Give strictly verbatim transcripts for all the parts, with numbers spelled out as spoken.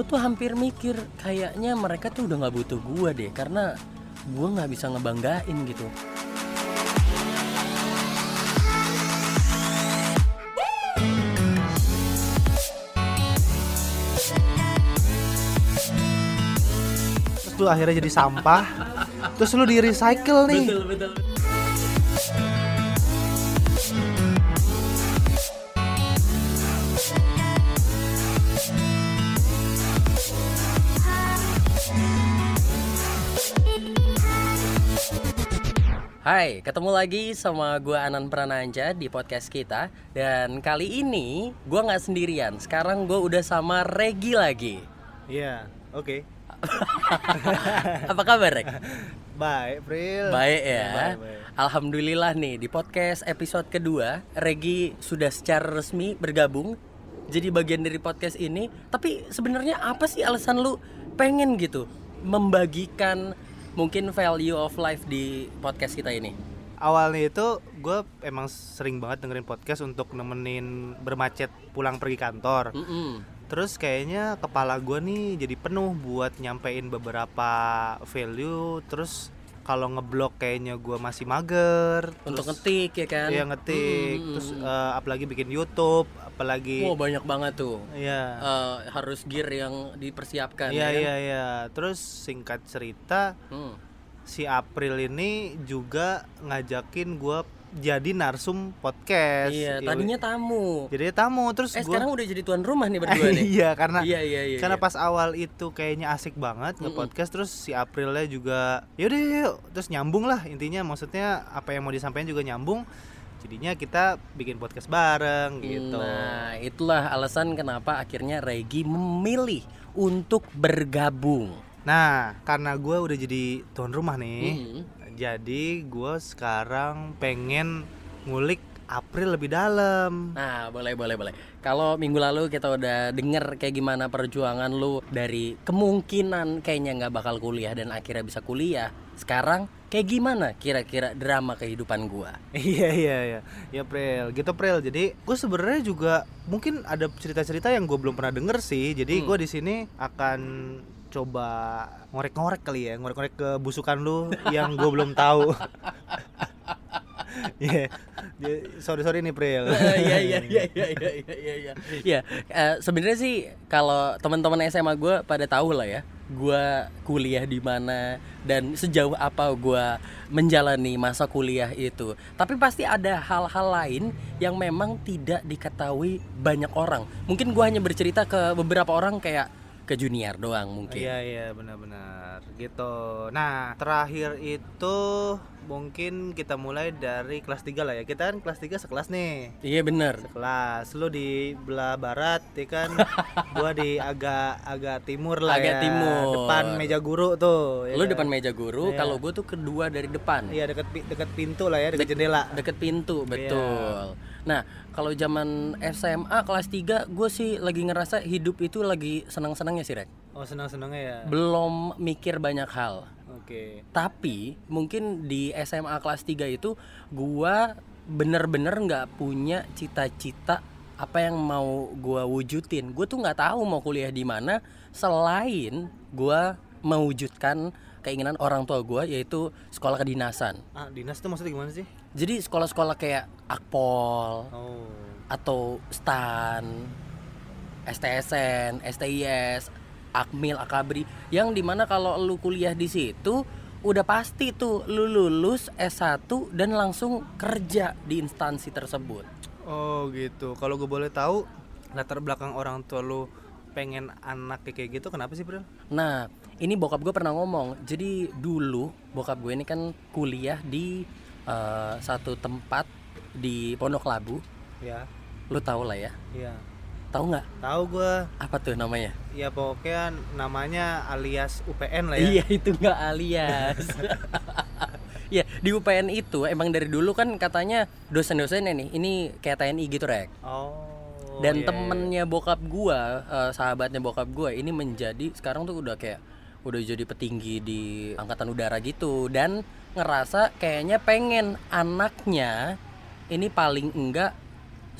gue tuh hampir mikir kayaknya mereka tuh udah nggak butuh gue deh, karena gue nggak bisa ngebanggain gitu. Terus lu akhirnya jadi sampah, terus lu di recycle nih. Betul, betul. Hai, ketemu lagi sama gue Anan Pranaja di podcast kita. Dan kali ini gue gak sendirian, sekarang gue udah sama Regi lagi. Iya, yeah, oke okay. Apa kabar, Reg? Baik, Pril. Baik ya, bye, bye. Alhamdulillah nih, di podcast episode kedua Regi sudah secara resmi bergabung jadi bagian dari podcast ini. Tapi sebenarnya apa sih alasan lu pengen gitu membagikan mungkin value of life di podcast kita ini? Awalnya itu gue emang sering banget dengerin podcast untuk nemenin bermacet pulang pergi kantor. Mm-mm. Terus kayaknya kepala gue nih jadi penuh buat nyampein beberapa value. Terus kalau ngeblok kayaknya gue masih mager untuk terus, ngetik ya kan? Iya ngetik. Mm-mm. Terus uh, apalagi bikin YouTube, apalagi. Wah, wow, banyak banget tuh. Iya. Yeah. Uh, harus gear yang dipersiapkan. Iya yeah, iya yeah, iya. Yeah. Terus singkat cerita, hmm. si April ini juga ngajakin gue jadi narsum podcast. Iya. Tadinya tamu. Jadi tamu terus. Eh gua... sekarang udah jadi tuan rumah nih berdua nih. Iya karena. Iya iya iya. Karena iya. Pas awal itu kayaknya asik banget nge-podcast. Mm-mm. Terus si Aprilnya juga yaudah yuk terus nyambung lah intinya, maksudnya apa yang mau disampaikan juga nyambung. Jadinya kita bikin podcast bareng gitu. Nah, itulah alasan kenapa akhirnya Regi memilih untuk bergabung. Nah, karena gue udah jadi tuan rumah nih, mm-hmm. jadi gue sekarang pengen ngulik April lebih dalam. Nah, boleh, boleh, boleh. Kalau minggu lalu kita udah denger kayak gimana perjuangan lu dari kemungkinan kayaknya gak bakal kuliah dan akhirnya bisa kuliah. Sekarang kayak gimana kira-kira drama kehidupan gua? Iya, iya, iya. Ya, April. Gitu, April. Jadi, gua sebenarnya juga mungkin ada cerita-cerita yang gua belum pernah denger sih. Jadi, hmm. gua di sini akan coba ngorek-ngorek kali ya, ngorek-ngorek kebusukan lu yang gua belum tahu. Iya. Sorry sorry nih Pril. Iya iya iya iya iya iya. Ya, sebenarnya sih kalau teman-teman S M A gue pada tahu lah ya, gue kuliah di mana dan sejauh apa gue menjalani masa kuliah itu. Tapi pasti ada hal-hal lain yang memang tidak diketahui banyak orang. Mungkin gue hanya bercerita ke beberapa orang kayak ke junior doang mungkin. Iya iya benar-benar gitu. Nah, terakhir itu mungkin kita mulai dari kelas tiga lah ya. Kita kan kelas tiga sekelas nih. Iya benar. Sekelas. Lu di belah barat ya kan. Gua di agak agak timur lah agak ya. Agak timur. Depan meja guru tuh. Ya lu kan? Depan meja guru, ya. Kalau gua tuh kedua dari depan. Iya dekat dekat pintu lah ya, dekat Dek, jendela. Dekat pintu, betul. Ya. Nah, kalau zaman S M A kelas tiga gue sih lagi ngerasa hidup itu lagi senang-senangnya sih, Rek. Oh, senang-senangnya ya. Belum mikir banyak hal. Oke. Okay. Tapi mungkin di S M A kelas tiga itu gue bener-bener nggak punya cita-cita apa yang mau gue wujudin. Gue tuh nggak tahu mau kuliah di mana selain gue mewujudkan keinginan orang tua gue, yaitu sekolah kedinasan. Ah, dinas itu maksudnya gimana sih? Jadi sekolah-sekolah kayak Akpol, oh. atau S T A N, S T S N, S T I S, Akmil, Akabri, yang dimana kalau lu kuliah di situ udah pasti tuh lu lulus S satu dan langsung kerja di instansi tersebut. Oh gitu. Kalau gue boleh tahu latar belakang orang tua lu pengen anak kayak gitu kenapa sih, Bro? Nah, ini bokap gue pernah ngomong. Jadi dulu bokap gue ini kan kuliah di uh, satu tempat di Pondok Labu. Ya. Lu tahu lah ya. Iya. Tahu nggak? Tahu gue. Apa tuh namanya? Ya pokoknya namanya alias U P N lah ya. Iya itu nggak alias. Ya di U P N itu emang dari dulu kan katanya dosen-dosennya nih ini kayak T N I gitu Rek. Oh. Dan yeah, temennya bokap gue, uh, sahabatnya bokap gue ini menjadi sekarang tuh udah kayak udah jadi petinggi di angkatan udara gitu dan ngerasa kayaknya pengen anaknya ini paling enggak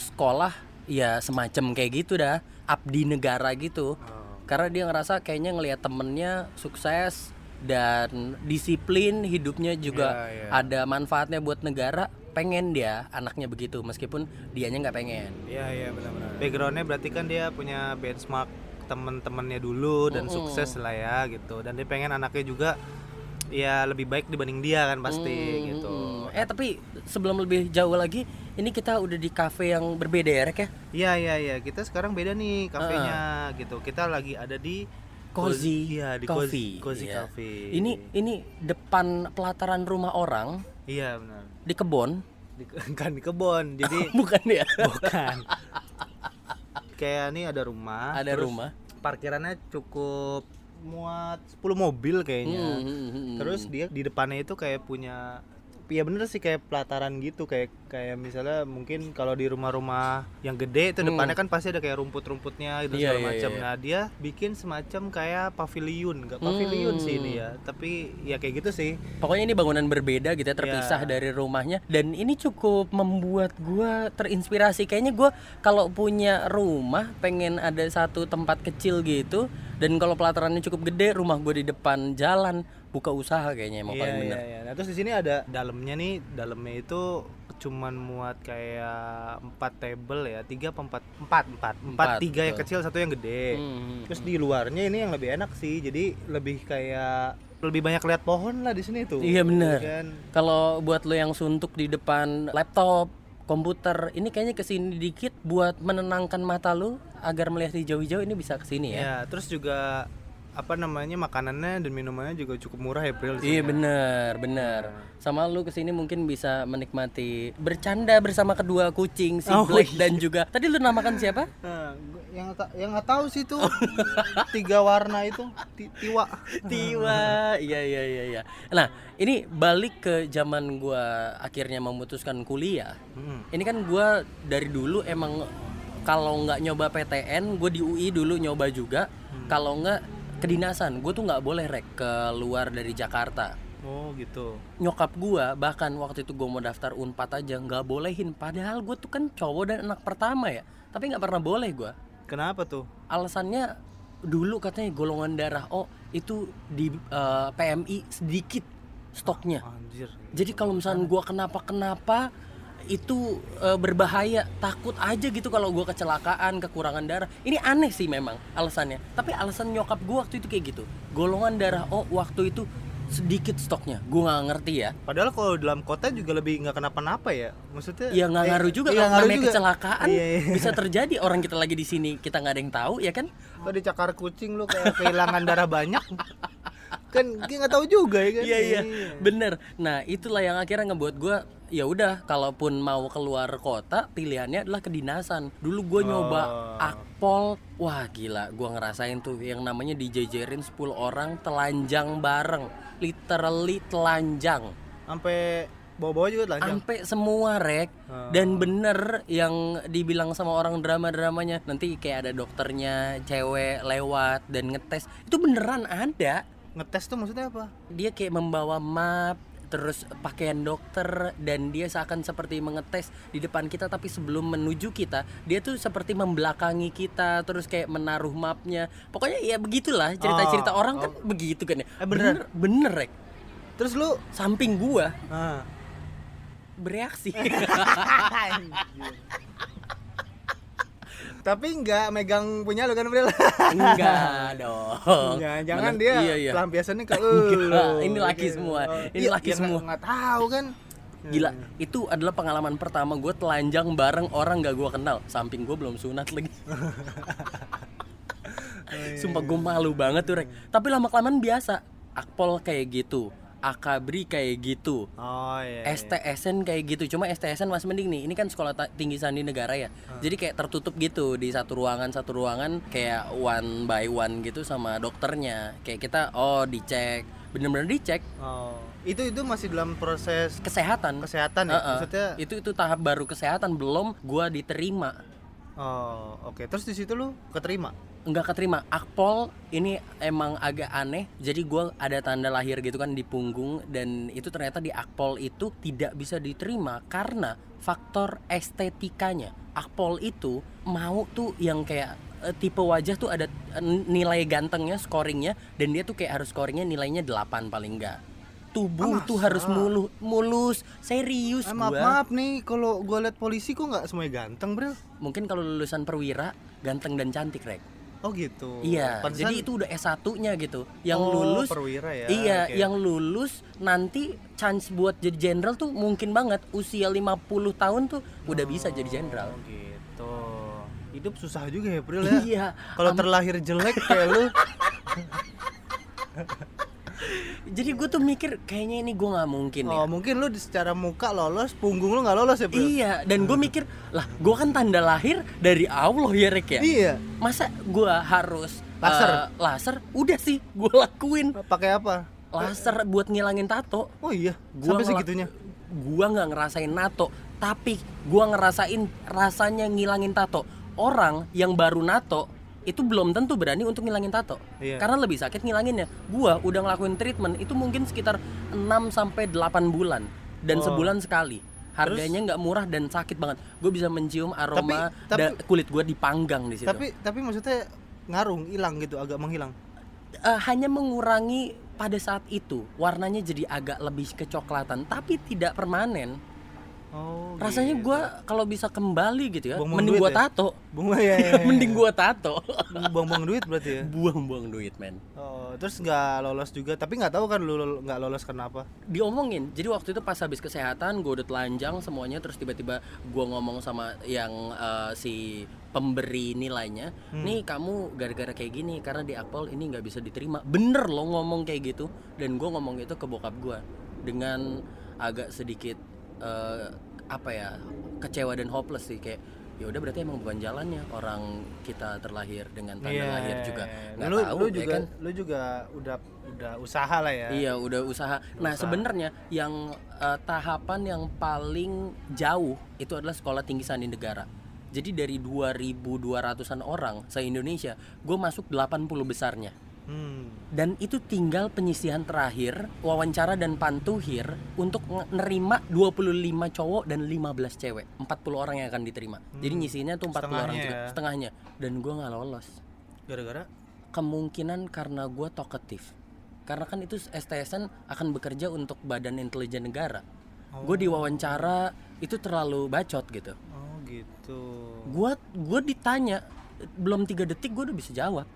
sekolah ya semacam kayak gitu dah abdi negara gitu. karena dia ngerasa kayaknya ngelihat temennya sukses dan disiplin hidupnya juga yeah, yeah. ada manfaatnya buat negara, pengen dia anaknya begitu meskipun dianya nggak pengen. Iya yeah, iya yeah, benar-benar. Backgroundnya berarti kan dia punya benchmark temen-temennya dulu dan mm-hmm. sukses lah ya gitu, dan dia pengen anaknya juga ya lebih baik dibanding dia kan pasti hmm, gitu. Eh tapi sebelum lebih jauh lagi, ini kita udah di kafe yang berbeda ya Rek ya? Iya iya iya, kita sekarang beda nih kafenya uh. gitu. Kita lagi ada di Kozi ya, di Coffee. Kozi yeah. Coffee. Ini ini depan pelataran rumah orang. Iya benar. Di kebon. Di, bukan di kebon. Jadi bukan ya. Bukan. Kayak nih ada rumah. Ada rumah. Parkirannya cukup muat sepuluh mobil kayaknya. Hmm, hmm, hmm. Terus dia di depannya itu kayak punya, ya bener sih kayak pelataran gitu, kayak kayak misalnya mungkin kalau di rumah-rumah yang gede itu depannya hmm. kan pasti ada kayak rumput-rumputnya gitu yeah, segala macam. Yeah, yeah. Nah, dia bikin semacam kayak pavilion, enggak pavilion hmm. sih ini ya, tapi ya kayak gitu sih. Pokoknya ini bangunan berbeda gitu ya, terpisah yeah. dari rumahnya, dan ini cukup membuat gua terinspirasi. Kayaknya gua kalau punya rumah pengen ada satu tempat kecil gitu. Dan kalau pelatarannya cukup gede, rumah gue di depan jalan, buka usaha kayaknya emang yeah, paling bener. Iya, yeah, yeah. Nah, terus di sini ada dalamnya nih, dalamnya itu cuman muat kayak empat table ya, tiga empat empat empat empat, tiga yang kecil, satu yang gede. Hmm, terus hmm. di luarnya ini yang lebih enak sih, jadi lebih kayak lebih banyak lihat pohon lah di sini tuh. Iya bener. Kalau buat lo yang suntuk di depan laptop, komputer, ini kayaknya kesini dikit buat menenangkan mata lu agar melihat hijau-hijau, ini bisa kesini ya. Ya, terus juga apa namanya makanannya dan minumannya juga cukup murah ya Pril. Iya bener, bener. Sama lu kesini mungkin bisa menikmati bercanda bersama kedua kucing si oh, Blake iya. dan juga. Tadi lu namakan siapa? Nah, yang yang nggak tahu sih tuh tiga warna itu tiwa. Tiwa, iya iya iya. iya. Nah. Ini balik ke zaman gue akhirnya memutuskan kuliah. Hmm. Ini kan gue dari dulu emang kalau nggak nyoba P T N, gue di U I dulu nyoba juga. Hmm. Kalau nggak kedinasan, gue tuh nggak boleh Rek keluar dari Jakarta. Oh gitu. Nyokap gue bahkan waktu itu gue mau daftar Unpad aja nggak bolehin. Padahal gue tuh kan cowok dan anak pertama ya. Tapi nggak pernah boleh gue. Kenapa tuh? Alasannya dulu katanya golongan darah O itu di uh, P M I sedikit stoknya. Anjir. Jadi kalau misalnya gue kenapa-kenapa itu e, berbahaya, takut aja gitu kalau gue kecelakaan, kekurangan darah. Ini aneh sih memang alasannya. Tapi alasan nyokap gue waktu itu kayak gitu. Golongan darah O waktu itu sedikit stoknya, gue nggak ngerti ya. Padahal kalau dalam kota juga lebih nggak kenapa-napa ya, maksudnya. Ya nggak eh, ngaruh juga iya, kalau namanya juga. Kecelakaan iya, iya. bisa terjadi. Orang kita lagi di sini kita nggak ada yang tahu ya kan? Kalau dicakar kucing lu kayak kehilangan darah banyak. Kan dia nggak tahu juga ya kan? Iya iya, bener. Nah itulah yang akhirnya ngebuat gue ya udah, kalaupun mau keluar kota pilihannya adalah kedinasan. Dulu gue nyoba oh. Akpol, wah gila, gue ngerasain tuh yang namanya dijejerin sepuluh orang telanjang bareng, literally telanjang. Sampai bawa-bawa juga telanjang. Sampai semua Rek. Oh. Dan bener yang dibilang sama orang drama-dramanya, nanti kayak ada dokternya cewek lewat dan ngetes, itu beneran ada. Ngetes tuh maksudnya apa? Dia kayak membawa map, terus pakaian dokter, dan dia seakan seperti mengetes di depan kita, tapi sebelum menuju kita dia tuh seperti membelakangi kita, terus kayak menaruh mapnya. Pokoknya ya begitulah cerita-cerita oh, orang oh. kan begitu kan ya. Eh, bener, bener, bener Rek. Terus lu samping gua ah. bereaksi. Tapi enggak megang punya lu kan Bril? Enggak dong. Jangan, jangan dia iya, iya. pelampiasannya ke lu. Ini laki semua. Ini iya, laki iya, semua. Enggak tahu kan. Gila, itu adalah pengalaman pertama gue telanjang bareng orang enggak gue kenal. Samping gue belum sunat lagi. Sumpah gue malu banget tuh Rek. Tapi lama-kelamaan biasa. Akpol kayak gitu, Akabri kayak gitu, oh, iya, iya. S T S N kayak gitu. Cuma S T S N mas mending nih, ini kan sekolah ta- tinggi sandi negara ya. Hmm. Jadi kayak tertutup gitu di satu ruangan satu ruangan kayak one by one gitu sama dokternya. Kayak kita oh dicek, benar-benar dicek. Oh. Itu itu masih dalam proses kesehatan. Kesehatan ya. Uh-uh. Maksudnya itu itu tahap baru kesehatan, belum gua diterima. Oh, oke. Okay. Terus di situ lu keterima? Enggak keterima. Akpol ini emang agak aneh. Jadi gue ada tanda lahir gitu kan di punggung, dan itu ternyata di Akpol itu tidak bisa diterima karena faktor estetikanya. Akpol itu mau tuh yang kayak tipe wajah tuh ada nilai gantengnya, scoringnya, dan dia tuh kayak harus scoringnya nilainya delapan paling enggak. Tubuh ah, tuh harus mulus, mulus serius. Eh, maaf, gua. maaf nih, kalau gue liat polisi kok nggak semuanya ganteng, bro. Mungkin kalau lulusan perwira ganteng dan cantik, Rek. Oh gitu. Iya. Pantesan... Jadi itu udah S satunya gitu. Yang oh, lulus perwira ya. Iya, okay. Yang lulus nanti chance buat jadi jenderal tuh mungkin banget. Usia lima puluh tahun tuh udah oh, bisa jadi jenderal. Gitu. Hidup susah juga ya, Bro ya. Iya. Kalau um... terlahir jelek kayak lu. Jadi gue tuh mikir kayaknya ini gue nggak mungkin ya. Oh mungkin lu secara muka lolos, punggung lu nggak lolos ya bro? Iya. Dan gue mikir lah, gue kan tanda lahir dari Allah ya Rek ya. Iya. Masa gue harus laser? Uh, laser? Udah sih, gue lakuin. Pakai apa? Laser buat ngilangin tato. Oh iya. Gua sampai segitunya. Gue nggak ngerasain tato, tapi gue ngerasain rasanya ngilangin tato. Orang yang baru nato itu belum tentu berani untuk ngilangin tato. Iya. Karena lebih sakit ngilanginnya. Gua udah ngelakuin treatment itu mungkin sekitar enam sampai delapan bulan dan oh. sebulan sekali. Harganya enggak murah dan sakit banget. Gua bisa mencium aroma tapi, tapi, da- kulit gua dipanggang di situ. Tapi tapi maksudnya ngarung, hilang gitu, agak menghilang. Uh, hanya mengurangi pada saat itu. Warnanya jadi agak lebih kecoklatan, tapi tidak permanen. Oh, rasanya gitu. Gue kalau bisa kembali gitu ya, mending gue ya? tato. Bung, ya, ya, ya. Mending gue tato. Buang-buang duit berarti ya? Buang-buang duit men. Oh, terus nggak lolos juga, tapi nggak tahu kan lu nggak lolos kenapa? Diomongin. Jadi waktu itu pas habis kesehatan, gue udah telanjang semuanya, terus tiba-tiba gue ngomong sama yang uh, si pemberi nilainya, hmm. nih kamu gara-gara kayak gini karena di Akpol ini nggak bisa diterima. Bener lo ngomong kayak gitu, dan gue ngomong itu ke bokap gue dengan agak sedikit Uh, apa ya kecewa dan hopeless sih, kayak ya udah berarti emang bukan jalannya, orang kita terlahir dengan tanda yeah. lahir juga nggak tahu lu juga ya kan? Lu juga udah udah usaha lah ya. Iya udah usaha. Udah nah sebenarnya yang uh, tahapan yang paling jauh itu adalah sekolah tinggi sandi negara. Jadi dari dua ribu dua ratusan orang se Indonesia, gue masuk delapan puluh besarnya. Hmm. Dan itu tinggal penyisihan terakhir, wawancara dan pantuhir untuk nerima dua puluh lima cowok dan lima belas cewek, empat puluh orang yang akan diterima. Hmm. Jadi nyisinya tuh empat puluh orang juga, ya. Setengahnya. Dan gue gak lolos. Gara-gara? Kemungkinan karena gue talkative. Karena kan itu S T S N akan bekerja untuk Badan Intelijen Negara. Oh. Gue diwawancara itu terlalu bacot gitu. Oh gitu. Gue gue ditanya belum tiga detik gue udah bisa jawab.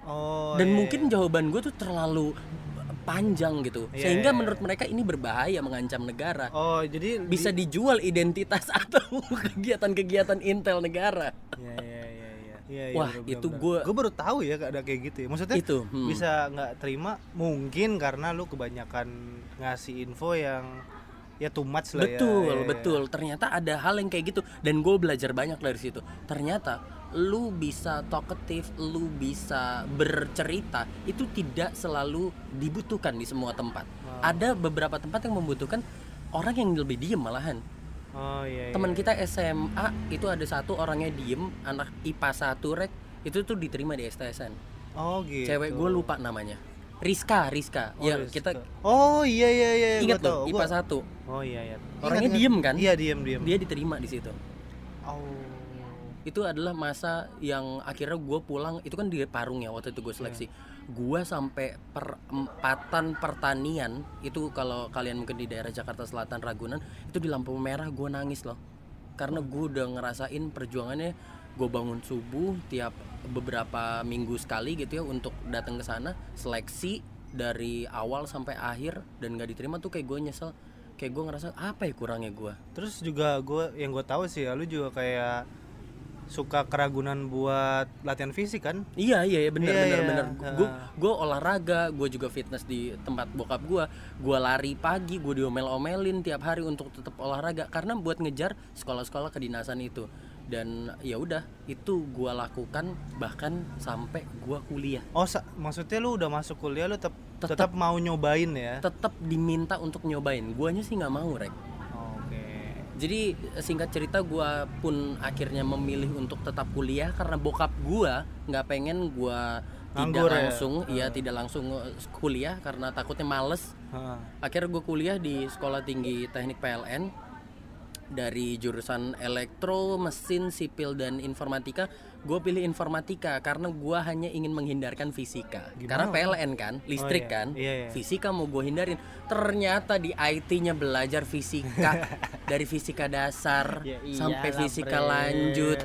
Oh, dan iya. mungkin jawaban gue tuh terlalu panjang gitu, iya, sehingga iya. menurut mereka ini berbahaya, mengancam negara. Oh, jadi bisa di... dijual identitas atau kegiatan-kegiatan intel negara. Iya, iya, iya, iya. Wah, iya, itu gue gue baru tahu ya ada kayak gitu ya. Maksudnya itu, hmm. bisa nggak terima mungkin karena lu kebanyakan ngasih info yang ya too much lah. Betul, ya. betul. Ternyata ada hal yang kayak gitu, dan gue belajar banyak dari situ. Ternyata lu bisa talkative, lu bisa bercerita, itu tidak selalu dibutuhkan di semua tempat. Wow. Ada beberapa tempat yang membutuhkan orang yang lebih diem malahan. Oh, iya, iya. Teman kita S M A itu ada satu orangnya diem, anak I P A satu Rek, itu tuh diterima di S T S N. Oh gitu. Cewek gue lupa namanya. Rizka, Rizka. Oh, ya, Rizka. Kita Oh, iya iya iya. Ingat tuh, I P A satu. Oh iya iya. Orangnya ingat, diem kan? Iya, diem-diem. Dia diterima di situ. Oh. Itu adalah masa yang akhirnya gue pulang, itu kan di Parung ya waktu itu gue seleksi. Yeah. Gue sampai perempatan pertanian, itu kalau kalian mungkin di daerah Jakarta Selatan Ragunan, itu di lampu merah gue nangis loh. Karena gue udah ngerasain perjuangannya, gue bangun subuh tiap beberapa minggu sekali gitu ya untuk datang ke sana, seleksi dari awal sampai akhir, dan nggak diterima tuh kayak gue nyesel, kayak gue ngerasa apa ya kurangnya gue. Terus juga gue yang gue tahu sih ya, lu juga kayak suka keragunan buat latihan fisik kan? Iya iya benar iya, benar iya. benar. Gue gue olahraga, gue juga fitness di tempat bokap gue. Gue lari pagi, gue diomel-omelin tiap hari untuk tetap olahraga karena buat ngejar sekolah-sekolah kedinasan itu. Dan ya udah itu gue lakukan bahkan sampai gue kuliah. Oh sa- maksudnya lu udah masuk kuliah lu tetap tetap mau nyobain ya? Tetap diminta untuk nyobain. Guanya sih nggak mau Rek. Oke. Okay. Jadi singkat cerita gue pun akhirnya memilih untuk tetap kuliah karena bokap gue nggak pengen gue tidak langsung, ya? Iya uh. tidak langsung kuliah karena takutnya males. Uh. Akhirnya gue kuliah di Sekolah Tinggi Teknik P L N dari jurusan elektro, mesin, sipil dan informatika. Gue pilih informatika karena gue hanya ingin menghindarkan fisika. Gimana? Karena P L N kan, listrik oh, iya. kan, iya, iya. fisika mau gue hindarin. Ternyata di I T-nya belajar fisika dari fisika dasar ya, iyalah, sampai fisika pre. lanjut.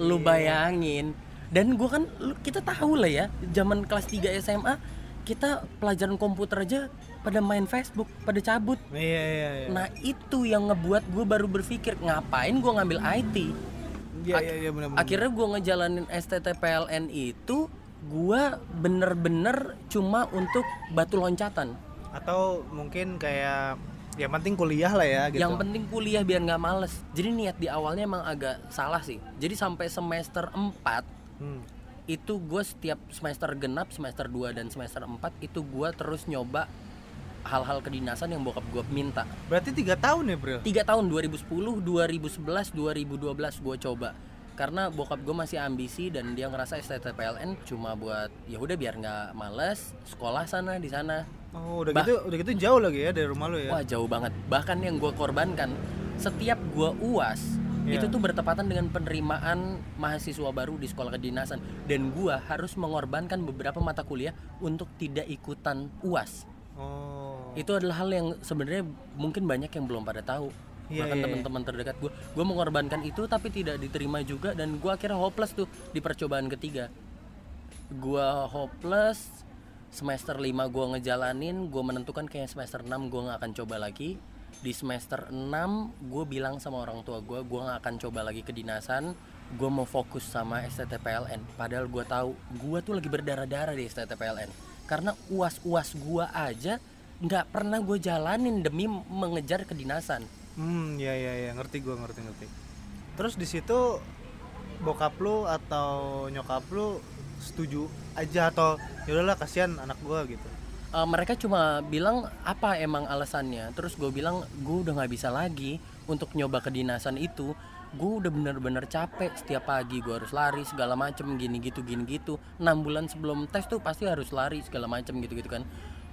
Lu iya. bayangin. Dan gue kan, kita tahu lah ya, zaman kelas tiga S M A kita pelajaran komputer aja pada main Facebook, pada cabut. Iya, iya, iya. Nah itu yang ngebuat gue baru berpikir ngapain gue ngambil I T. Iya, iya, iya, benar-benar. Akhirnya gue ngejalanin S T T P L N itu gue bener-bener cuma untuk batu loncatan. Atau mungkin kayak yang penting kuliah lah ya. Gitu. Yang penting kuliah biar nggak males. Jadi niat di awalnya emang agak salah sih. Jadi sampai semester empat hmm. itu gue setiap semester genap, semester dua dan semester empat itu gue terus nyoba hal-hal kedinasan yang bokap gue minta. Berarti tiga tahun ya bro? tiga tahun, dua ribu sepuluh, dua ribu sebelas, dua ribu dua belas gue coba. Karena bokap gue masih ambisi dan dia ngerasa S T T P L N cuma buat ya udah biar nggak males sekolah sana di sana. Oh udah bah- gitu udah gitu jauh lagi ya dari rumah lo ya? Wah jauh banget. Bahkan yang gue korbankan setiap gue U A S yeah. itu tuh bertepatan dengan penerimaan mahasiswa baru di sekolah kedinasan dan gue harus mengorbankan beberapa mata kuliah untuk tidak ikutan U A S. Oh. Itu adalah hal yang sebenarnya mungkin banyak yang belum pada tahu. Yeah, Bahkan yeah, teman-teman yeah. terdekat gue, gue mengorbankan itu tapi tidak diterima juga dan gue akhirnya hopeless tuh di percobaan ketiga. Gue hopeless, semester lima gue ngejalanin, gue menentukan kayak semester enam gue gak akan coba lagi. Di semester enam gue bilang sama orang tua gue, gue gak akan coba lagi kedinasan. Gue mau fokus sama S T T P L N. Padahal gue tahu gue tuh lagi berdarah-darah di S T T P L N. Karena U A S-U A S gue aja nggak pernah gue jalanin demi mengejar kedinasan. Hmm, ya ya ya, ngerti gue ngerti ngerti. Terus di situ bokap lu atau nyokap lu setuju aja atau ya udahlah kasihan anak gue gitu? Uh, mereka cuma bilang apa emang alasannya. Terus gue bilang gue udah nggak bisa lagi untuk nyoba kedinasan itu. Gue udah benar-benar capek, setiap pagi gue harus lari segala macem gini gitu gini gitu. enam bulan sebelum tes tuh pasti harus lari segala macem gitu gitu kan.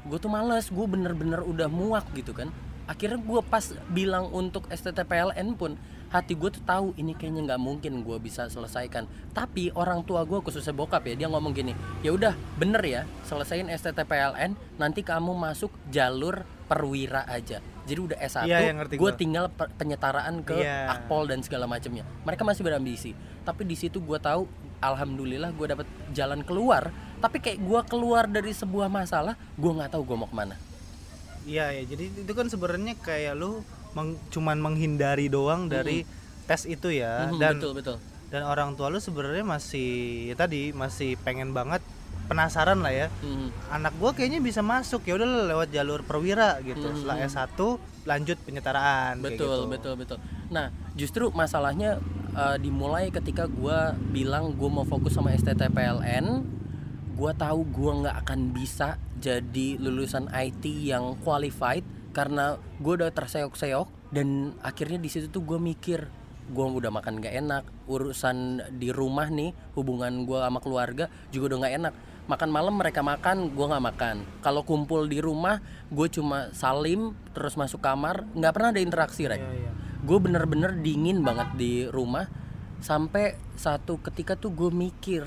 Gue tuh males, gue bener-bener udah muak gitu kan. Akhirnya gue pas bilang untuk S T T P L N pun hati gue tuh tahu ini kayaknya nggak mungkin gue bisa selesaikan. Tapi orang tua gue khususnya bokap ya, dia ngomong gini, ya udah bener ya selesaiin S T T P L N, nanti kamu masuk jalur perwira aja. Jadi udah S satu, ya, gue tinggal penyetaraan ke ya. Akpol dan segala macamnya. Mereka masih berambisi, tapi di situ gue tahu alhamdulillah gue dapet jalan keluar. Tapi kayak gue keluar dari sebuah masalah, gue nggak tahu gue mau kemana. Iya ya, jadi itu kan sebenarnya kayak lu meng, cuman menghindari doang dari mm-hmm. tes itu ya. Mm-hmm, dan betul betul. Dan orang tua lu sebenarnya masih ya tadi masih pengen banget, penasaran lah ya. Mm-hmm. Anak gue kayaknya bisa masuk ya udah lewat jalur perwira gitu. Mm-hmm. Setelah S satu lanjut penyetaraan. Betul gitu. betul betul. Nah justru masalahnya uh, dimulai ketika gue bilang gue mau fokus sama S T T P L N. Gue tahu gue nggak akan bisa jadi lulusan I T yang qualified karena gue udah terseok-seok dan akhirnya di situ tuh gue mikir gue udah makan nggak enak, urusan di rumah nih, hubungan gue sama keluarga juga udah nggak enak. Makan malam mereka makan, gue nggak makan. Kalau kumpul di rumah gue cuma salim terus masuk kamar, nggak pernah ada interaksi Rek. Yeah, yeah. Gue bener-bener dingin banget di rumah sampai satu ketika tuh gue mikir,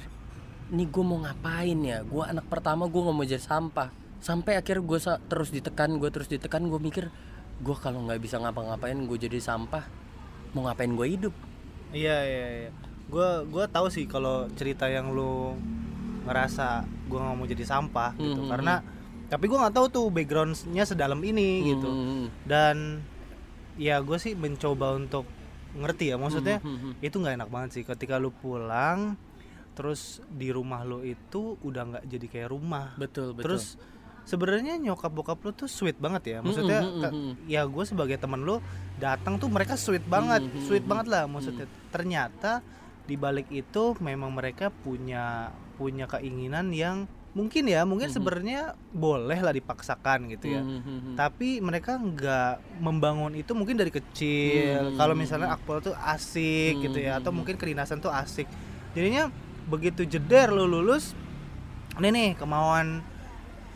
nih gue mau ngapain ya, gue anak pertama gue gak mau jadi sampah. Sampai akhirnya gue sa- terus ditekan, gue terus ditekan, gue mikir gue kalau gak bisa ngapa-ngapain gue jadi sampah, mau ngapain gue hidup. Iya iya iya, gue gue tahu sih kalau cerita yang lu ngerasa gue gak mau jadi sampah gitu, mm-hmm. karena tapi gue gak tahu tuh backgroundnya sedalam ini mm-hmm. gitu. Dan ya gue sih mencoba untuk ngerti ya, maksudnya mm-hmm. itu gak enak banget sih ketika lu pulang terus di rumah lo itu udah nggak jadi kayak rumah. Betul, betul. Terus sebenarnya nyokap bokap lo tuh sweet banget ya, maksudnya mm-hmm, ka- mm-hmm. ya gue sebagai teman lo datang tuh mereka sweet banget, mm-hmm, sweet mm-hmm. banget lah maksudnya. Mm-hmm. Ternyata di balik itu memang mereka punya punya keinginan yang mungkin ya, mungkin mm-hmm. sebenarnya boleh lah dipaksakan gitu ya. Mm-hmm. Tapi mereka nggak membangun itu mungkin dari kecil. Mm-hmm. Kalau misalnya Akpol tuh asik mm-hmm. gitu ya, atau mungkin kedinasan tuh asik. Jadinya begitu jeder lu lulus, ini nih kemauan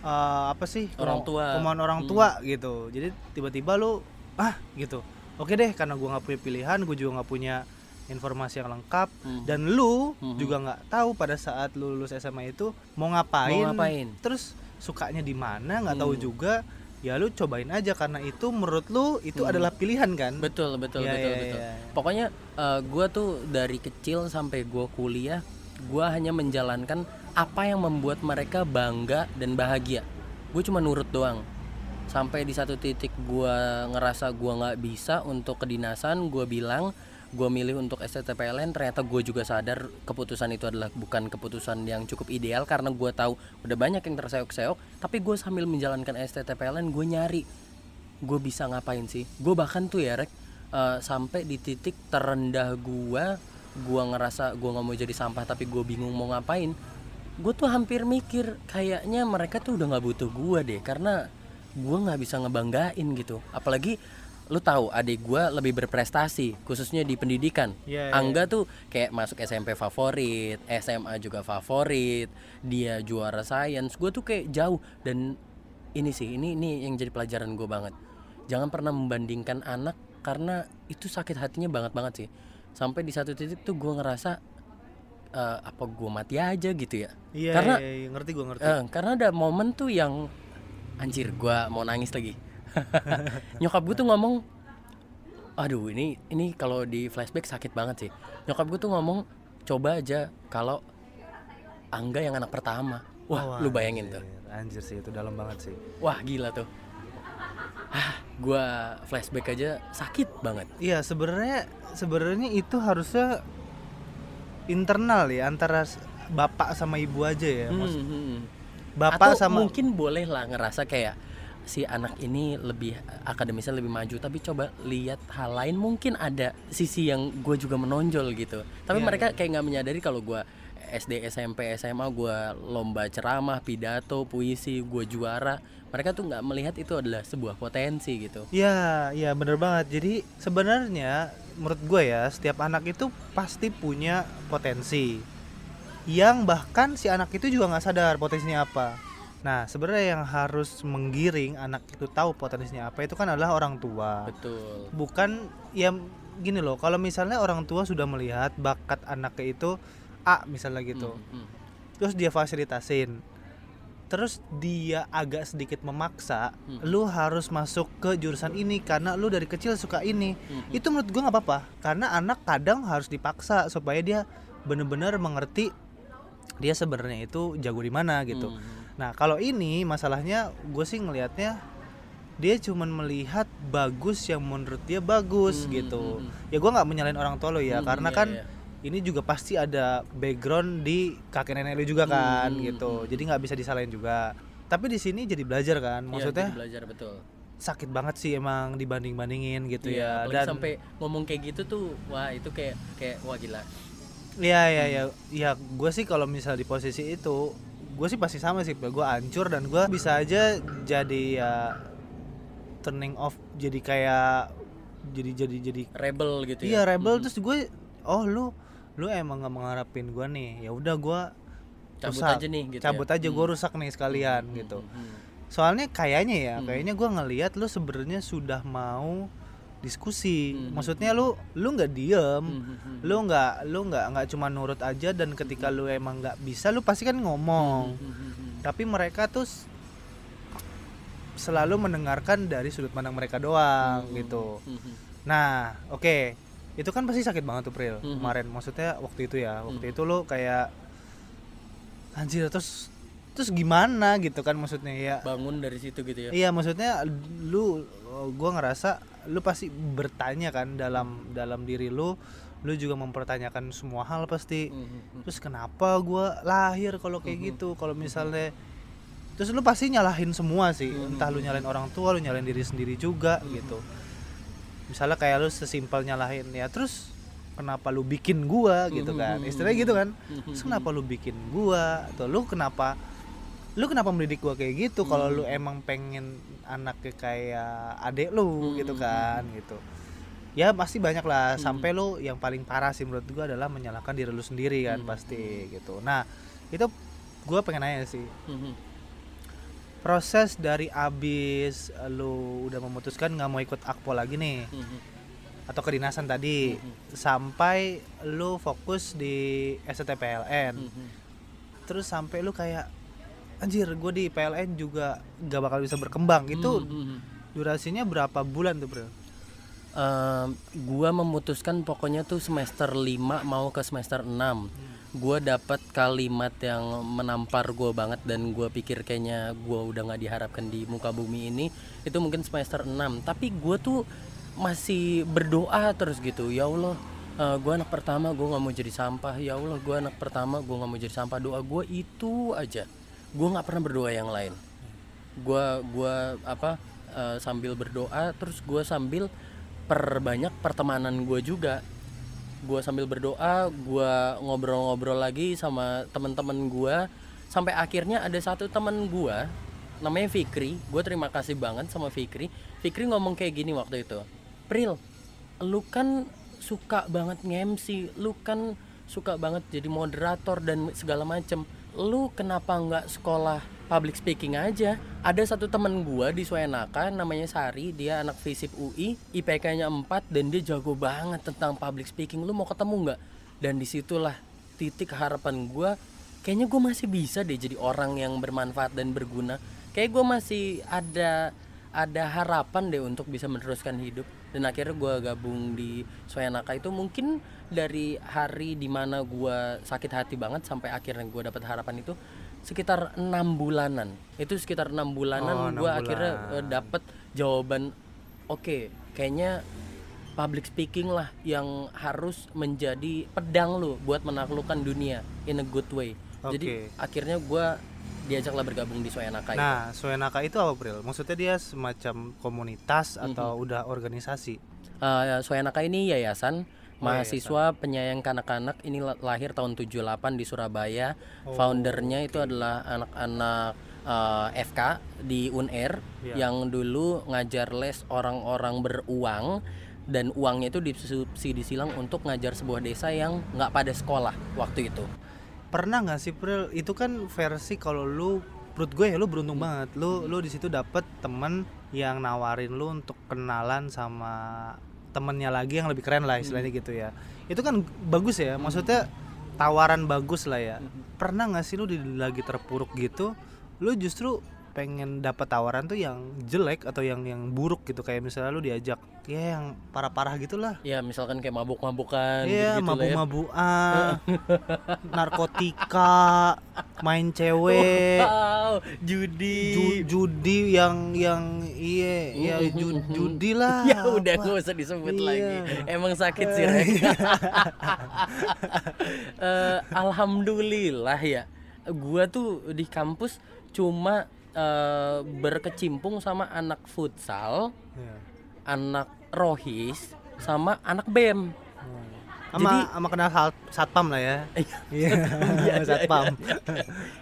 uh, apa sih? Orang tua. Kemauan orang tua mm-hmm. gitu. Jadi tiba-tiba lu ah gitu. Oke deh, karena gua nggak punya pilihan, gua juga nggak punya informasi yang lengkap hmm. dan lu hmm. juga nggak tahu pada saat lu lulus S M A itu mau ngapain, mau ngapain. Terus sukanya di mana nggak hmm. tahu juga, ya lu cobain aja karena itu menurut lu itu hmm. adalah pilihan kan. Betul betul ya, betul ya, betul. Ya, ya. Pokoknya uh, gue tuh dari kecil sampai gue kuliah gue hanya menjalankan apa yang membuat mereka bangga dan bahagia. Gue cuma nurut doang. Sampai di satu titik gue ngerasa gue nggak bisa untuk kedinasan, gue bilang gue milih untuk S T T P L N. Ternyata gue juga sadar keputusan itu adalah bukan keputusan yang cukup ideal, karena gue tahu udah banyak yang terseok-seok. Tapi gue sambil menjalankan S T T P L N, gue nyari gue bisa ngapain sih. Gue bahkan tuh ya Rek, uh, sampai di titik terendah gue, gue ngerasa gue gak mau jadi sampah, tapi gue bingung mau ngapain. Gue tuh hampir mikir kayaknya mereka tuh udah gak butuh gue deh, karena gue gak bisa ngebanggain gitu. Apalagi lu tahu adik gue lebih berprestasi khususnya di pendidikan. Yeah, yeah. Angga tuh kayak masuk S M P favorit, S M A juga favorit, dia juara sains. Gue tuh kayak jauh, dan ini sih ini ini yang jadi pelajaran gue banget. Jangan pernah membandingkan anak, karena itu sakit hatinya banget banget sih. Sampai di satu titik tuh gue ngerasa uh, apa gue mati aja gitu ya. Yeah, karena yeah, yeah. ngerti gue ngerti. Uh, karena ada momen tuh yang anjir gue mau nangis lagi. Nyokap gue tuh ngomong, aduh ini ini kalau di flashback sakit banget sih. Nyokap gue tuh ngomong, coba aja kalau Angga yang anak pertama. Wah, oh, lu bayangin anjir, tuh. Anjir sih, itu dalam banget sih. Wah, gila tuh. Hah, gue flashback aja sakit banget. Iya, sebenarnya sebenarnya itu harusnya internal ya, antara bapak sama ibu aja ya. Maksud, hmm, hmm. Bapak atau sama mungkin boleh lah ngerasa kayak si anak ini lebih akademisnya lebih maju, tapi coba lihat hal lain, mungkin ada sisi yang gue juga menonjol gitu. Tapi yeah, mereka yeah. kayak nggak menyadari kalau gue S D, S M P, S M A gue lomba ceramah, pidato, puisi, gue juara. Mereka tuh nggak melihat itu adalah sebuah potensi gitu. Iya, yeah, iya yeah, bener banget. Jadi sebenarnya menurut gue ya, setiap anak itu pasti punya potensi yang bahkan si anak itu juga nggak sadar potensinya apa. Nah, sebenarnya yang harus menggiring anak itu tahu potensinya apa itu kan adalah orang tua. Betul. Bukan, ya gini loh, kalau misalnya orang tua sudah melihat bakat anaknya itu A misalnya gitu, hmm, hmm. terus dia fasilitasin, terus dia agak sedikit memaksa, hmm. lu harus masuk ke jurusan ini karena lu dari kecil suka ini, hmm. itu menurut gue nggak apa-apa, karena anak kadang harus dipaksa supaya dia benar-benar mengerti dia sebenarnya itu jago di mana gitu. Hmm. Nah, kalau ini masalahnya gue sih ngelihatnya dia cuman melihat bagus yang menurut dia bagus hmm, gitu. Hmm. Ya gue nggak menyalahin orang tua lo ya, hmm, karena iya, kan iya. ini juga pasti ada background di kakek nenek lo juga kan hmm, gitu. Hmm. Jadi nggak bisa disalahin juga. Tapi di sini jadi belajar kan, maksudnya. Iya, jadi belajar, betul. Sakit banget sih emang dibanding-bandingin gitu iya, ya. Dan sampai ngomong kayak gitu tuh, wah itu kayak kayak wah gila. Iya iya iya. Ya, gue sih kalau misal di posisi itu, gue sih pasti sama sih, gue hancur dan gue bisa aja jadi ya turning off, jadi kayak jadi jadi jadi rebel gitu ya. Iya rebel, mm-hmm. terus gue oh lu lu emang nggak mengharapin gue nih, ya udah gue cabut rusak, aja nih, gitu cabut ya? aja gue hmm. rusak nih sekalian hmm. gitu. Soalnya kayaknya ya, hmm. kayaknya gue ngelihat lu sebenarnya sudah mau diskusi, hmm. maksudnya lu lu nggak diem, hmm. lu nggak lu nggak nggak cuma nurut aja, dan ketika hmm. lu emang nggak bisa lu pasti kan ngomong, hmm. tapi mereka tuh selalu mendengarkan dari sudut pandang mereka doang hmm. gitu. Hmm. Nah, oke, okay. itu kan pasti sakit banget tuh Pril hmm. kemarin, maksudnya waktu itu ya, waktu hmm. itu lu kayak anjir terus terus gimana gitu kan, maksudnya ya. Bangun dari situ gitu ya. Iya, maksudnya lu gue ngerasa lu pasti bertanya kan dalam dalam diri lu, lu juga mempertanyakan semua hal pasti. Mm-hmm. Terus kenapa gua lahir kalau kayak mm-hmm. gitu, kalau misalnya, mm-hmm. terus lu pasti nyalahin semua sih, mm-hmm. entah lu nyalahin orang tua, lu nyalahin diri sendiri juga mm-hmm. gitu. Misalnya kayak lu sesimpel nyalahin ya, terus kenapa lu bikin gua gitu kan, mm-hmm. istilahnya gitu kan, mm-hmm. terus kenapa lu bikin gua, atau lu kenapa lu kenapa mendidik gua kayak gitu kalau hmm. lu emang pengen anaknya kayak adek lu hmm. gitu kan hmm. gitu. Ya pasti banyak lah, hmm. sampai lu yang paling parah sih menurut gua adalah menyalahkan diri lu sendiri kan hmm. pasti gitu. Nah, itu gua pengen nanya sih. Hmm. Proses dari abis lu udah memutuskan nggak mau ikut Akpol lagi nih hmm. atau kedinasan tadi hmm. sampai lu fokus di S T T P L N. Hmm. Terus sampai lu kayak anjir, gue di P L N juga nggak bakal bisa berkembang. Itu hmm. durasinya berapa bulan tuh, Bro? Uh, gua memutuskan pokoknya tuh semester lima mau ke semester enam hmm. gua dapat kalimat yang menampar gua banget dan gua pikir kayaknya gua udah nggak diharapkan di muka bumi ini. Itu mungkin semester enam, tapi gua tuh masih berdoa terus gitu, ya Allah, uh, gua anak pertama gua nggak mau jadi sampah, ya Allah gua anak pertama gua nggak mau jadi sampah. Doa gua itu aja, gua nggak pernah berdoa yang lain. Gua gua apa uh, sambil berdoa terus gua sambil perbanyak pertemanan gue juga. Gue sambil berdoa, gue ngobrol-ngobrol lagi sama teman-teman gue. Sampai akhirnya ada satu teman gue, namanya Fikri. Gue terima kasih banget sama Fikri. Fikri ngomong kayak gini waktu itu, Pril, lu kan suka banget nge-M C, lu kan suka banget jadi moderator dan segala macem. Lu kenapa nggak sekolah public speaking aja? Ada satu teman gua di Swenaka namanya Sari, dia anak FISIP U I, I P K-nya empat dan dia jago banget tentang public speaking. Lu mau ketemu nggak? Dan disitulah titik harapan gua, kayaknya gua masih bisa deh jadi orang yang bermanfaat dan berguna. Kayak gua masih ada ada harapan deh untuk bisa meneruskan hidup. Dan akhirnya gua gabung di Swenaka itu mungkin dari hari dimana gua sakit hati banget sampai akhirnya gua dapat harapan itu sekitar enam bulanan. Itu sekitar enam bulanan oh, gua enam akhirnya bulan. Dapet jawaban oke, okay, kayaknya public speaking lah yang harus menjadi pedang lu buat menaklukkan dunia in a good way. Okay. Jadi akhirnya gua diajaklah bergabung di Swenaka. Nah, itu. Swenaka itu apa, Pril? Maksudnya dia semacam komunitas mm-hmm. atau udah organisasi? Uh, Swenaka ini yayasan mahasiswa oh, yayasan. Penyayang kanak-kanak. Ini lahir tahun tujuh delapan di Surabaya. Oh, foundernya okay. itu adalah anak-anak uh, F K di U N R yeah. yang dulu ngajar les orang-orang beruang. Dan uangnya itu disubsidi silang untuk ngajar sebuah desa yang nggak pada sekolah waktu itu. Pernah nggak sih, Pril? Itu kan versi kalau lu, menurut gue ya lu beruntung hmm. banget. Lu lu di situ dapet temen yang nawarin lu untuk kenalan sama temennya lagi yang lebih keren lah istilahnya hmm. gitu ya. Itu kan bagus ya. Maksudnya tawaran bagus lah ya. Hmm. Pernah nggak sih lu di, lagi terpuruk gitu? Lu justru pengen dapat tawaran tuh yang jelek atau yang yang buruk gitu, kayak misalnya lu diajak ya yang parah-parah gitulah. Iya, misalkan kayak mabuk-mabukan ya, gitu mabuk-mabuan, narkotika, main cewek, wow, judi, Ju, judi yang yang iya, ya ju, judi lah. Ya udah nggak usah disebut iya. lagi. Emang sakit sih Regi. uh, Alhamdulillah ya, gua tuh di kampus cuma Uh, berkecimpung sama anak futsal, yeah. anak rohis, sama anak B E M. Hmm. Jadi sama kenal satpam lah ya. Iya, yeah. satpam.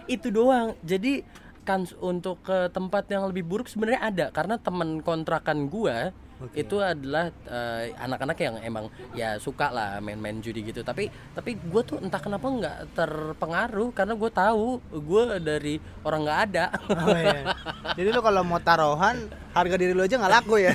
Itu doang. Jadi kans untuk ke uh, tempat yang lebih buruk sebenarnya ada, karena teman kontrakan gua okay. itu adalah uh, anak-anak yang emang ya suka lah main-main judi gitu. Tapi tapi gua tuh entah kenapa nggak terpengaruh, karena gua tahu gua dari orang nggak ada. Oh, iya. Jadi lu kalau mau taruhan harga diri lu aja nggak laku ya.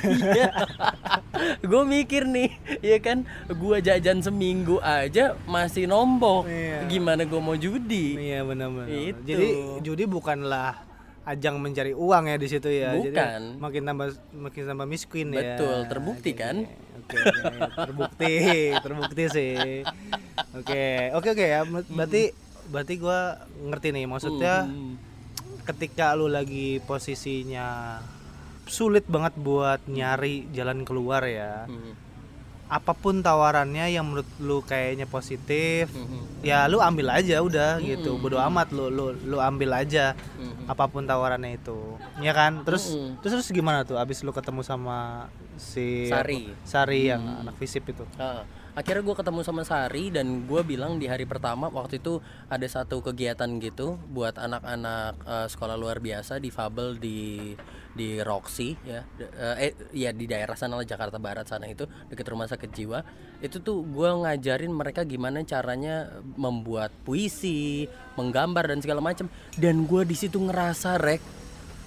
Gua mikir nih, ya kan gua jajan seminggu aja masih nombok. Iya. Gimana gua mau judi? Iya benar-benar. Itu. Jadi judi bukanlah ajang mencari uang ya di situ ya. Bukan. Jadi makin tambah makin tambah miskin. Betul, ya. Betul, terbukti jadi, kan? Oke, okay, terbukti, terbukti sih. Oke, okay. oke okay, oke okay, ya. Berarti hmm. berarti gue ngerti nih maksudnya. Hmm. Ketika lu lagi posisinya sulit banget buat nyari jalan keluar ya. Hmm. Apapun tawarannya yang menurut lu kayaknya positif, mm-hmm. ya lu ambil aja udah mm-hmm. gitu. Bodo amat lu lu lu ambil aja mm-hmm. apapun tawarannya itu. Ya kan? Terus mm-hmm. terus terus gimana tuh abis lu ketemu sama si Sari, Sari yang mm-hmm. anak FISIP itu? Uh, Akhirnya gue ketemu sama Sari, dan gue bilang di hari pertama waktu itu ada satu kegiatan gitu buat anak-anak uh, sekolah luar biasa difabel di di Roxy ya, uh, eh ya di daerah sana lah, Jakarta Barat sana itu dekat rumah sakit jiwa. Itu tuh gue ngajarin mereka gimana caranya membuat puisi, menggambar dan segala macam. Dan gue di situ ngerasa rek,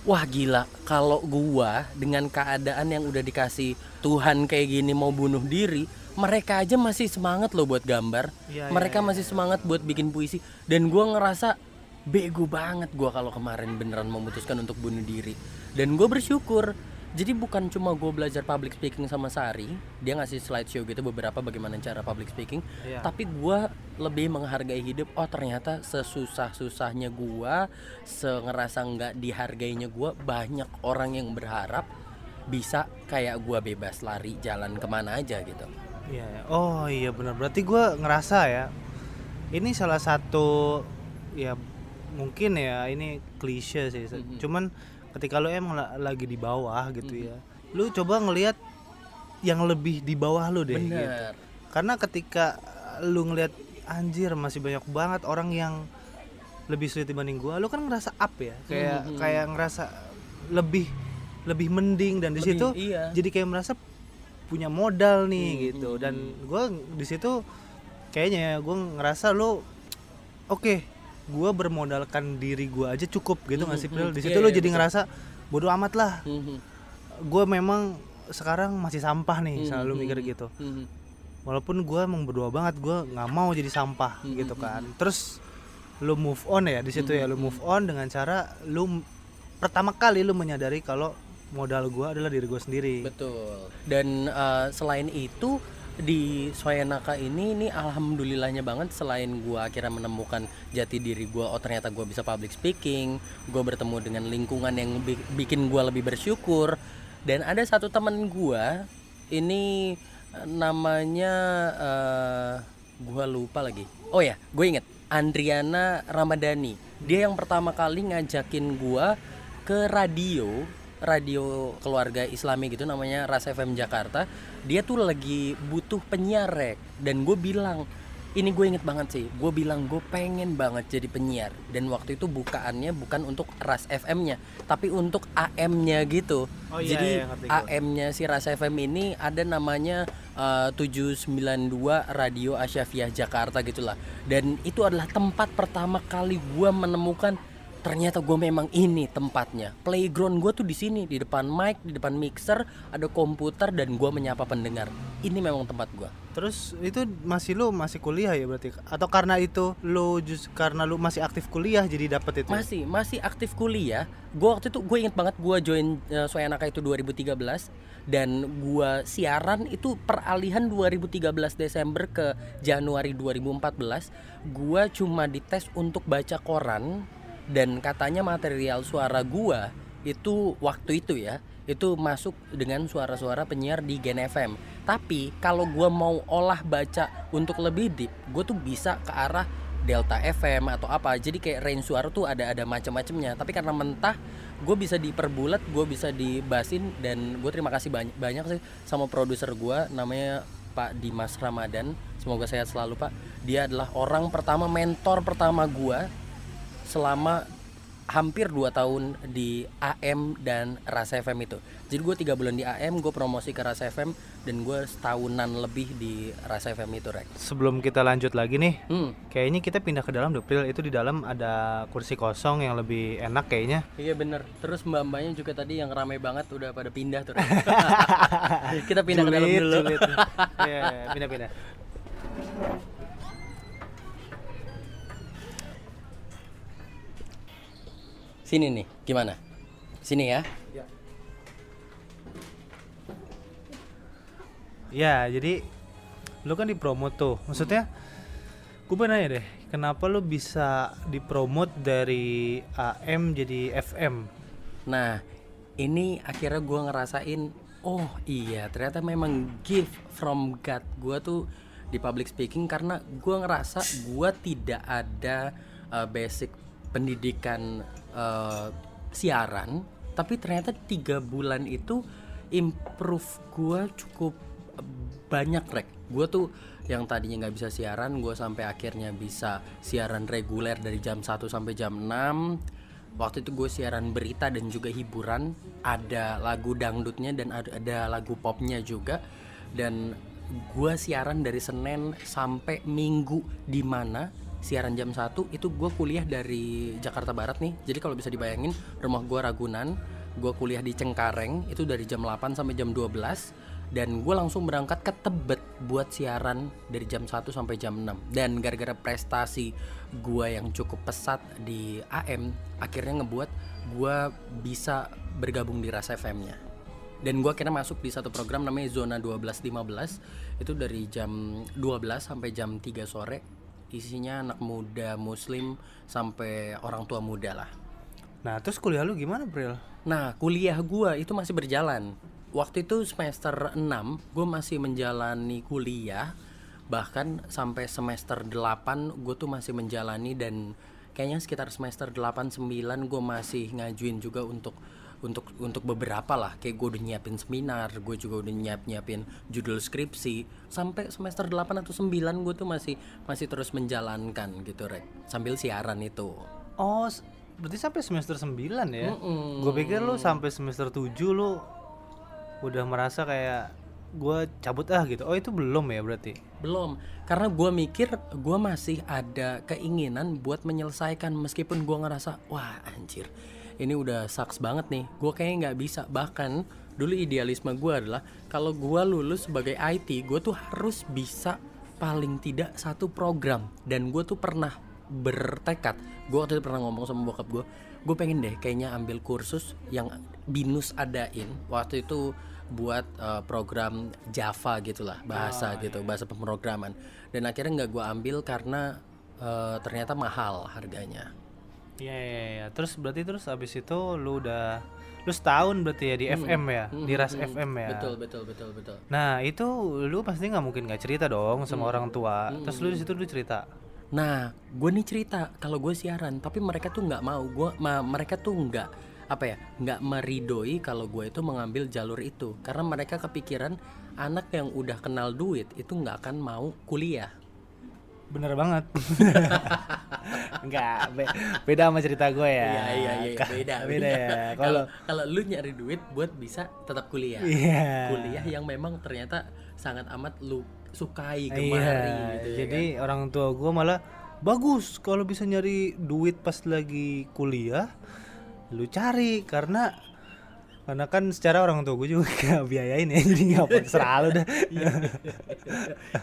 wah gila, kalau gue dengan keadaan yang udah dikasih Tuhan kayak gini mau bunuh diri, mereka aja masih semangat loh buat gambar, ya, mereka ya, masih ya, semangat buat bikin puisi. Dan gue ngerasa bego banget gue kalau kemarin beneran memutuskan untuk bunuh diri. Dan gue bersyukur, jadi bukan cuma gue belajar public speaking sama Sari, dia ngasih slideshow gitu beberapa bagaimana cara public speaking, ya. Tapi gue lebih menghargai hidup. Oh ternyata sesusah-susahnya gue, sengerasa gak dihargainya gue, banyak orang yang berharap bisa kayak gue bebas lari jalan kemana aja gitu. Iya, oh iya benar. Berarti gue ngerasa ya, ini salah satu ya mungkin ya ini klise sih. Mm-hmm. Cuman ketika lo emang lagi di bawah gitu, mm-hmm, ya, lo coba ngelihat yang lebih di bawah lo deh. Bener. Gitu. Karena ketika lo ngelihat anjir masih banyak banget orang yang lebih sulit dibanding gue, lo kan ngerasa up ya, kayak mm-hmm, kayak ngerasa lebih lebih mending, dan di situ iya, jadi kayak merasa punya modal nih, hmm, gitu. Dan gue di situ kayaknya gue ngerasa lo oke, okay, gue bermodalkan diri gue aja cukup gitu, nggak sih Pril? Di situ yeah, lo yeah, jadi betul, ngerasa bodo amat lah. Hmm. Gue memang sekarang masih sampah nih, hmm, selalu mikir gitu. Hmm. Walaupun gue emang berdoa banget, gue nggak mau jadi sampah, hmm, gitu kan. Terus lo move on ya di situ, hmm, ya lo move on dengan cara lo pertama kali lo menyadari kalau modal gue adalah diri gue sendiri. Betul. Dan uh, selain itu di Swenaka ini, ini alhamdulillahnya banget, selain gue akhirnya menemukan jati diri gue, oh ternyata gue bisa public speaking, gue bertemu dengan lingkungan yang bi- bikin gue lebih bersyukur. Dan ada satu teman gue, ini namanya uh, gue lupa lagi. Oh ya, gue inget, Andriana Ramadani. Dia yang pertama kali ngajakin gue ke radio radio keluarga Islami gitu, namanya Ras F M Jakarta. Dia tuh lagi butuh penyiar rek, dan gue bilang, ini gue inget banget sih, gue bilang gue pengen banget jadi penyiar. Dan waktu itu bukaannya bukan untuk Ras F M-nya, tapi untuk A M-nya gitu. Oh, iya, jadi iya, A M-nya si Ras F M ini ada namanya uh, tujuh sembilan dua Radio Asia Fiat Jakarta gitulah. Dan itu adalah tempat pertama kali gue menemukan ternyata gue memang ini tempatnya. Playground gue tuh di sini, di depan mic, di depan mixer, ada komputer, dan gue menyapa pendengar. Ini memang tempat gue. Terus itu masih lu masih kuliah ya berarti? Atau karena itu lu just, karena lu masih aktif kuliah jadi dapet itu? Masih, masih aktif kuliah. Gue waktu itu gue inget banget gue join uh, Swenaka itu dua ribu tiga belas, dan gue siaran itu peralihan dua ribu tiga belas Desember ke Januari dua ribu empat belas. Gue cuma dites untuk baca koran. Dan katanya material suara gua itu waktu itu ya, itu masuk dengan suara-suara penyiar di Gen F M. Tapi kalau gua mau olah baca untuk lebih deep, gua tuh bisa ke arah Delta F M atau apa. Jadi kayak range suara tuh ada ada macam-macamnya. Tapi karena mentah, gua bisa diperbulat, gua bisa dibasin. Dan gua terima kasih banyak banyak sih sama produser gua, namanya Pak Dimas Ramadan. Semoga sehat selalu Pak. Dia adalah orang pertama, mentor pertama gua selama hampir dua tahun di A M dan Ras F M itu. Jadi gue tiga bulan di A M, gue promosi ke Ras F M, dan gue setahunan lebih di Ras F M itu Rek. Sebelum kita lanjut lagi nih, hmm. kayaknya kita pindah ke dalam April, itu di dalam ada kursi kosong yang lebih enak kayaknya. Iya bener, terus mbak-mbaknya juga tadi yang ramai banget udah pada pindah tuh. Kita pindah Julit, ke dalam dulu. Iya, pindah-pindah. Sini nih, gimana? Sini ya. Ya, jadi lu kan dipromot tuh. Maksudnya, gue pengen nanya deh, kenapa lu bisa dipromot dari A M jadi F M? Nah, ini akhirnya gue ngerasain, oh iya, ternyata memang gift from God gue tuh di public speaking. Karena gue ngerasa gue tidak ada uh, basic pendidikan Uh, siaran, tapi ternyata tiga bulan itu improve gue cukup banyak rek. Gue tuh yang tadinya nggak bisa siaran, gue sampai akhirnya bisa siaran reguler dari jam satu sampai jam enam. Waktu itu gue siaran berita dan juga hiburan, ada lagu dangdutnya dan ada lagu popnya juga. Dan gue siaran dari Senin sampai Minggu, di mana siaran jam satu itu gue kuliah dari Jakarta Barat nih. Jadi kalau bisa dibayangin, rumah gue Ragunan, gue kuliah di Cengkareng, itu dari jam delapan sampai jam dua belas. Dan gue langsung berangkat ke Tebet buat siaran dari jam satu sampai jam enam. Dan gara-gara prestasi gue yang cukup pesat di A M, akhirnya ngebuat gue bisa bergabung di Ras F M-nya. Dan gue akhirnya masuk di satu program namanya Zona dua belas lima belas. Itu dari jam dua belas sampai jam tiga sore. Isinya anak muda muslim sampai orang tua muda lah. Nah terus kuliah lu gimana, Bril? Nah kuliah gue itu masih berjalan. Waktu itu semester enam, gue masih menjalani kuliah. Bahkan sampai semester delapan gue tuh masih menjalani. Dan kayaknya sekitar semester delapan sembilan gue masih ngajuin juga untuk Untuk untuk beberapa lah. Kayak gue udah nyiapin seminar, gue juga udah nyiap-nyiapin judul skripsi. Sampai semester delapan atau sembilan gue tuh masih Masih terus menjalankan gitu, Rek, sambil siaran itu. Oh, berarti sampai semester sembilan ya? Mm-mm. Gue pikir lu sampai semester tujuh lu udah merasa kayak gue cabut ah gitu. Oh itu belum ya berarti? Belum, karena gue mikir gue masih ada keinginan buat menyelesaikan. Meskipun gue ngerasa wah anjir ini udah sucks banget nih, gue kayaknya gak bisa. Bahkan dulu idealisme gue adalah kalau gue lulus sebagai I T, gue tuh harus bisa paling tidak satu program. Dan gue tuh pernah bertekad, gue waktu itu pernah ngomong sama bokap gue, gue pengen deh kayaknya ambil kursus yang BINUS adain waktu itu buat uh, program Java gitulah, bahasa oh, gitu, iya. bahasa pemrograman. Dan akhirnya nggak gue ambil karena uh, ternyata mahal harganya. Iya, iya, iya. Terus berarti terus abis itu lu udah lu setahun berarti ya di hmm. F M ya, hmm, di Ras hmm, F M ya. Betul, betul, betul, betul. Nah itu lu pasti nggak mungkin nggak cerita dong sama hmm. orang tua. Hmm. Terus lu di situ lu cerita. Nah, gue nih cerita kalau gue siaran, tapi mereka tuh nggak mau. Gue, ma- mereka tuh nggak apa ya, nggak meridoi kalau gue itu mengambil jalur itu, karena mereka kepikiran anak yang udah kenal duit itu nggak akan mau kuliah. Bener banget. Nggak, be- beda sama cerita gue ya. Iya iya iya, K- beda beda. Kalau ya. Kalau lu nyari duit buat bisa tetap kuliah, yeah. kuliah yang memang ternyata sangat amat lu sukai, gemari iya, gitu. Jadi ya kan? Orang tua gue malah bagus kalau bisa nyari duit pas lagi kuliah, lu cari karena karena kan secara orang tua gue juga biayain ya, jadi nggak apa-apa selalu dah. Iya,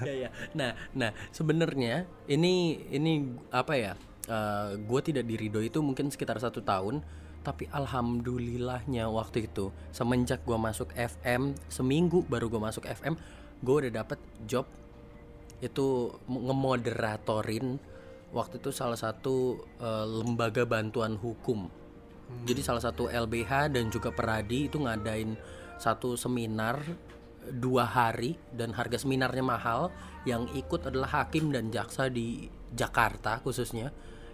iya, iya. Nah, nah sebenarnya ini ini apa ya? Uh, gue tidak diridoi itu mungkin sekitar satu tahun. Tapi alhamdulillahnya waktu itu semenjak gue masuk F M, seminggu baru gue masuk F M, gue udah dapet job itu ngemoderatorin waktu itu salah satu uh, lembaga bantuan hukum. Hmm. Jadi salah satu L B H dan juga Peradi itu ngadain satu seminar dua hari dan harga seminarnya mahal. Yang ikut adalah hakim dan jaksa di Jakarta khususnya.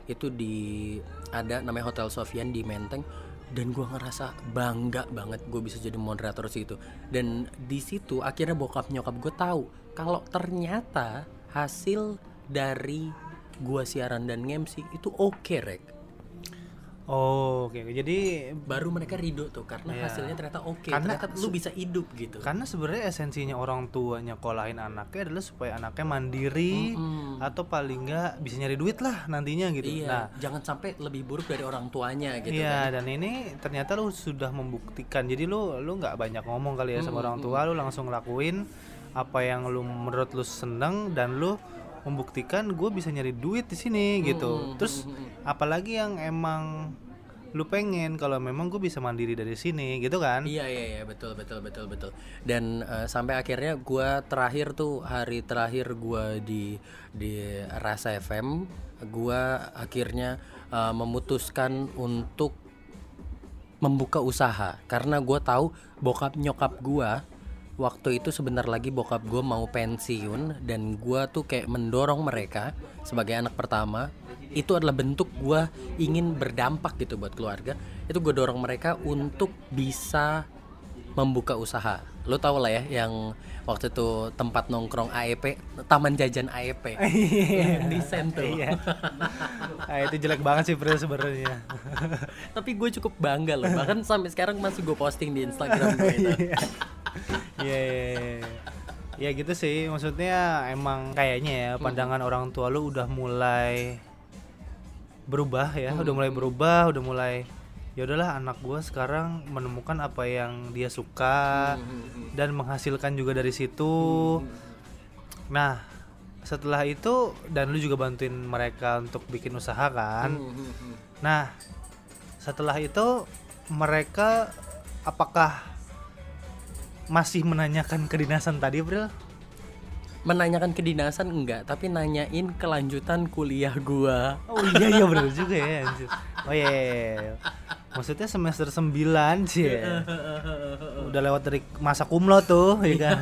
Itu di ada namanya Hotel Sofian di Menteng. Dan gue ngerasa bangga banget gue bisa jadi moderator situ. Dan di situ akhirnya bokap nyokap gue tahu kalau ternyata hasil dari gue siaran dan nge-M C itu oke, okay, Rek. Oh, oke. Okay. Jadi baru mereka ridho tuh karena yeah. hasilnya ternyata oke. Okay. Ternyata lu bisa hidup gitu. Karena sebenarnya esensinya orang tua nyekolahin anaknya adalah supaya anaknya mandiri mm-hmm. atau paling enggak bisa nyari duit lah nantinya gitu. Iya, nah, jangan sampai lebih buruk dari orang tuanya gitu. Iya, kan? Dan ini ternyata lu sudah membuktikan. Jadi lu lu enggak banyak ngomong kali ya sama mm-hmm. orang tua, lu langsung lakuin apa yang lu menurut lu seneng dan lu membuktikan gue bisa nyari duit di sini gitu. Hmm, Terus hmm, apalagi yang emang lu pengen kalau memang gue bisa mandiri dari sini gitu kan? Iya iya iya betul betul betul betul. Dan uh, sampai akhirnya gue terakhir tuh hari terakhir gue di di Ras F M, gue akhirnya uh, memutuskan untuk membuka usaha karena gue tahu bokap nyokap gue. Waktu itu sebentar lagi bokap gue mau pensiun dan gue tuh kayak mendorong mereka sebagai anak pertama. Itu adalah bentuk gue ingin berdampak gitu buat keluarga. Itu gue dorong mereka untuk bisa membuka usaha. lu tau lah ya yang waktu itu tempat nongkrong A E P, Taman Jajan A E P. Desain tuh. Ah, itu jelek banget sih sebenarnya. Tapi gue cukup bangga loh, bahkan sampai sekarang masih gue posting di Instagram gue itu. Iya. Ya gitu sih, maksudnya emang kayaknya ya pandangan hmm. orang tua lu udah mulai berubah ya, hmm. udah mulai berubah, udah mulai ya udahlah anak gue sekarang menemukan apa yang dia suka hmm. dan menghasilkan juga dari situ. Hmm. Nah, setelah itu dan lu juga bantuin mereka untuk bikin usaha kan. Hmm. Nah, setelah itu mereka apakah masih menanyakan kedinasan tadi, Bril? Menanyakan kedinasan enggak, tapi nanyain kelanjutan kuliah gua. Oh iya iya benar juga ya. Anjir. Oh iya, iya. Maksudnya semester sembilan sih. Ya. Udah lewat dari masa kumlot tuh, ya kan.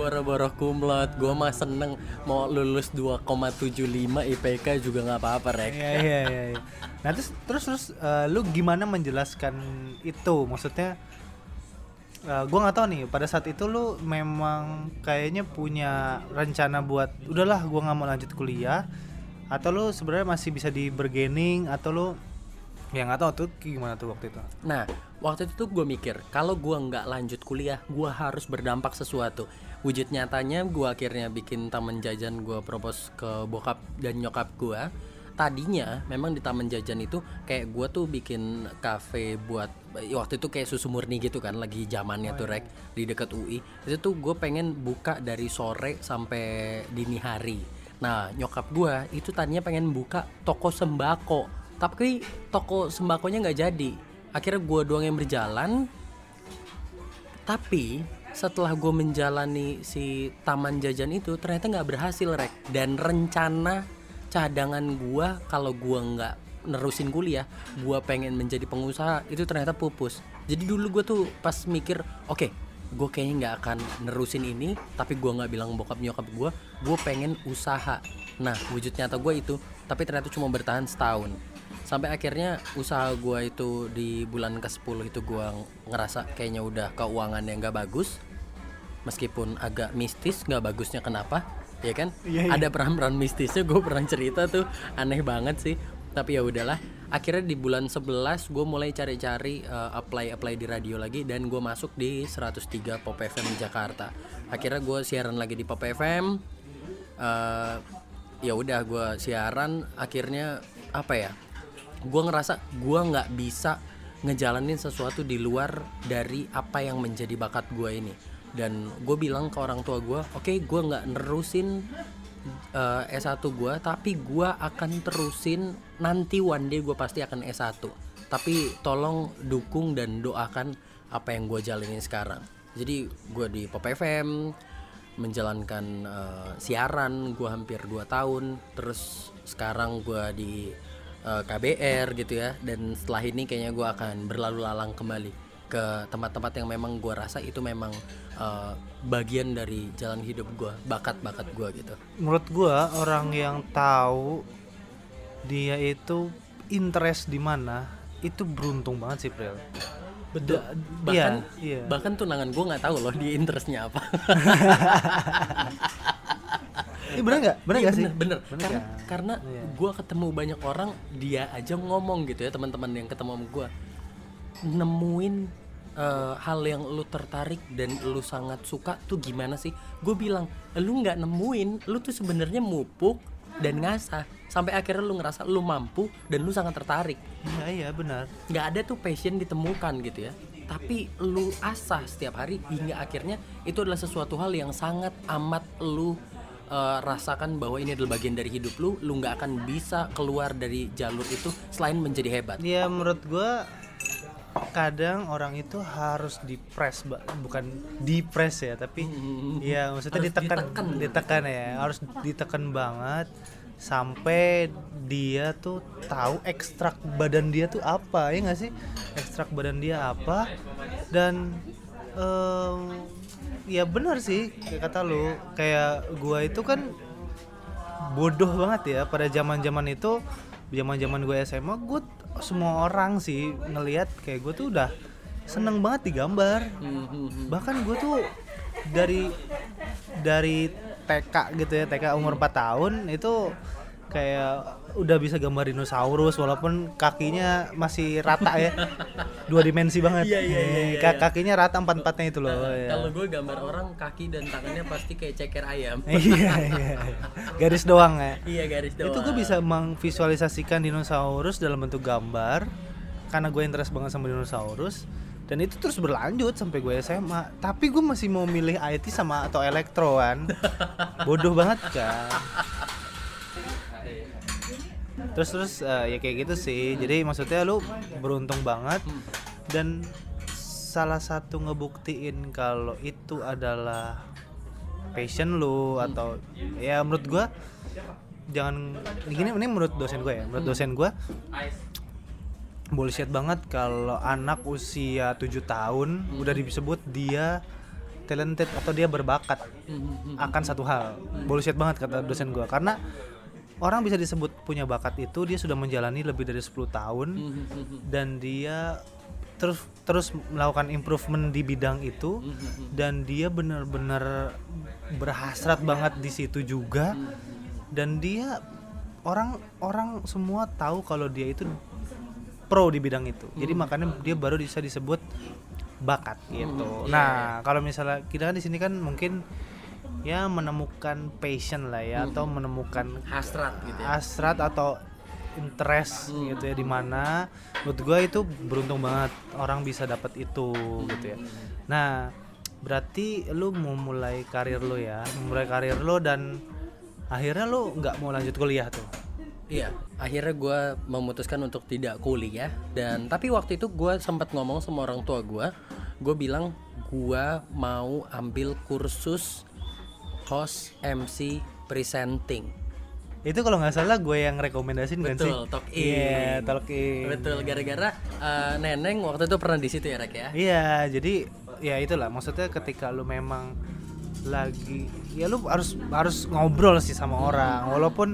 Boro-boro kumlot, gua mah seneng mau lulus dua koma tujuh lima I P K juga enggak apa-apa, Rek. Iya iya iya. Nah, terus terus terus uh, lu gimana menjelaskan itu? Maksudnya Uh, gue nggak tahu nih pada saat itu lu memang kayaknya punya rencana buat udahlah gue nggak mau lanjut kuliah, atau lu sebenarnya masih bisa di bargaining, atau lu ya nggak tahu tuh gimana tuh waktu itu. Nah waktu itu tuh gue mikir kalau gue nggak lanjut kuliah gue harus berdampak sesuatu. Wujud nyatanya gue akhirnya bikin Taman Jajan, gue propose ke bokap dan nyokap gue. Tadinya memang di Taman Jajan itu kayak gue tuh bikin kafe buat waktu itu kayak susu murni gitu kan, lagi zamannya oh tuh Rek, iya. Di dekat U I itu tuh gue pengen buka dari sore sampai dini hari. Nah nyokap gue itu tadinya pengen buka toko sembako, tapi toko sembakonya nggak jadi. Akhirnya gue doang yang berjalan. Tapi setelah gue menjalani si Taman Jajan itu ternyata nggak berhasil Rek, dan rencana cadangan gua kalau gua nggak nerusin kuliah, gua pengen menjadi pengusaha itu ternyata pupus. Jadi dulu gua tuh pas mikir, oke, okay, gua kayaknya nggak akan nerusin ini, tapi gua nggak bilang bokap nyokap gua, gua pengen usaha. Nah, wujud nyata gua itu, tapi ternyata cuma bertahan setahun. Sampai akhirnya usaha gua itu di bulan kesepuluh itu gua ngerasa kayaknya udah keuangan yang nggak bagus, meskipun agak mistis nggak bagusnya kenapa. Ya kan, iya, iya. Ada peran-peran mistisnya, gue pernah cerita tuh, aneh banget sih. Tapi ya udahlah. Akhirnya di bulan sebelas gue mulai cari-cari uh, apply apply di radio lagi, dan gue masuk di seratus tiga Pop F M di Jakarta. Akhirnya gue siaran lagi di Pop F M. Uh, ya udah gue siaran. Akhirnya apa ya? Gue ngerasa gue nggak bisa ngejalanin sesuatu di luar dari apa yang menjadi bakat gue ini. Dan gue bilang ke orang tua gue, oke okay, gue gak nerusin uh, S satu gue, tapi gue akan terusin, nanti one day gue pasti akan S satu. Tapi tolong dukung dan doakan apa yang gue jalanin sekarang. Jadi gue di Pop F M, menjalankan uh, siaran, gue hampir dua tahun. Terus sekarang gue di uh, K B R gitu ya. Dan setelah ini kayaknya gue akan berlalu lalang kembali ke tempat-tempat yang memang gue rasa itu memang uh, bagian dari jalan hidup gue, bakat-bakat gue gitu. Menurut gue orang yang tahu dia itu interest di mana itu beruntung banget sih Pril. Betul. Bahkan ya, ya. bahkan tunangan gue nggak tahu loh dia interestnya apa. Iya bener nggak? Bener nggak ya, sih? Bener. bener. Karena, karena ya. gue ketemu banyak orang dia aja ngomong gitu ya, teman-teman yang ketemu sama gue. Nemuin uh, hal yang lu tertarik dan lu sangat suka tuh gimana sih? Gue bilang, lu gak nemuin, lu tuh sebenarnya mupuk dan ngasah. Sampai akhirnya lu ngerasa lu mampu dan lu sangat tertarik. Iya iya benar. Gak ada tuh passion ditemukan gitu ya, tapi lu asah setiap hari hingga akhirnya itu adalah sesuatu hal yang sangat amat lu Uh, rasakan bahwa ini adalah bagian dari hidup lu. Lu gak akan bisa keluar dari jalur itu selain menjadi hebat. Iya menurut gue kadang orang itu harus dipres, bukan dipres ya, tapi hmm. ya maksudnya ditekan, ditekan ditekan ya, harus ditekan banget sampai dia tuh tahu ekstrak badan dia tuh apa, ya nggak sih, ekstrak badan dia apa. Dan um, ya benar sih kata lu, kayak gua itu kan bodoh banget ya pada zaman-zaman itu, zaman-zaman gua S M A, gua semua orang sih ngelihat kayak gua tuh udah seneng banget digambar. Bahkan gue tuh dari dari T K gitu ya, T K umur empat tahun itu kayak udah bisa gambar dinosaurus walaupun kakinya masih rata ya, dua dimensi banget. Iya, iya, iya, iya, K- kakinya rata empat-empatnya itu loh. Nah, ya. Kalau gue gambar orang kaki dan tangannya pasti kayak ceker ayam. Iya, iya, garis doang ya. Iya, garis doang. Itu gue bisa memvisualisasikan dinosaurus dalam bentuk gambar karena gue interest banget sama dinosaurus. Dan itu terus berlanjut sampai gue S M A. Tapi gue masih mau milih I T sama atau elektroan. Bodoh banget kan. Terus-terus uh, ya kayak gitu sih. Jadi maksudnya lu beruntung banget. Dan salah satu ngebuktiin kalau itu adalah passion lu atau ya menurut gue jangan gini, ini menurut dosen gue ya. Menurut dosen gue bullshit banget kalau anak usia tujuh tahun hmm. udah disebut dia talented atau dia berbakat akan satu hal. Bullshit banget kata dosen gue, karena orang bisa disebut punya bakat itu dia sudah menjalani lebih dari sepuluh tahun dan dia terus terus melakukan improvement di bidang itu dan dia benar-benar berhasrat banget di situ juga, dan dia orang orang semua tahu kalau dia itu pro di bidang itu. Jadi hmm. makanya dia baru bisa disebut bakat gitu. Hmm. Nah, kalau misalnya kita kan di sini kan mungkin ya menemukan passion lah ya, hmm. atau menemukan hasrat gitu ya. Hasrat atau interest hmm. gitu ya, di mana menurut gua itu beruntung banget orang bisa dapat itu hmm. gitu ya. Nah, berarti lu mau mulai karir lu ya, mulai karir lu dan akhirnya lu enggak mau lanjut kuliah tuh. Iya, akhirnya gue memutuskan untuk tidak kuliah. Dan tapi waktu itu gue sempat ngomong sama orang tua gue. Gue bilang gue mau ambil kursus host M C presenting. Itu kalau nggak salah gue yang rekomendasiin kan sih. Betul, Talk Inc. Iya, Talk Inc. Betul, gara-gara uh, Neneng waktu itu pernah di situ ya, Rek ya. Iya, jadi ya itulah maksudnya ketika lu memang lagi ya lu harus harus ngobrol sih sama orang walaupun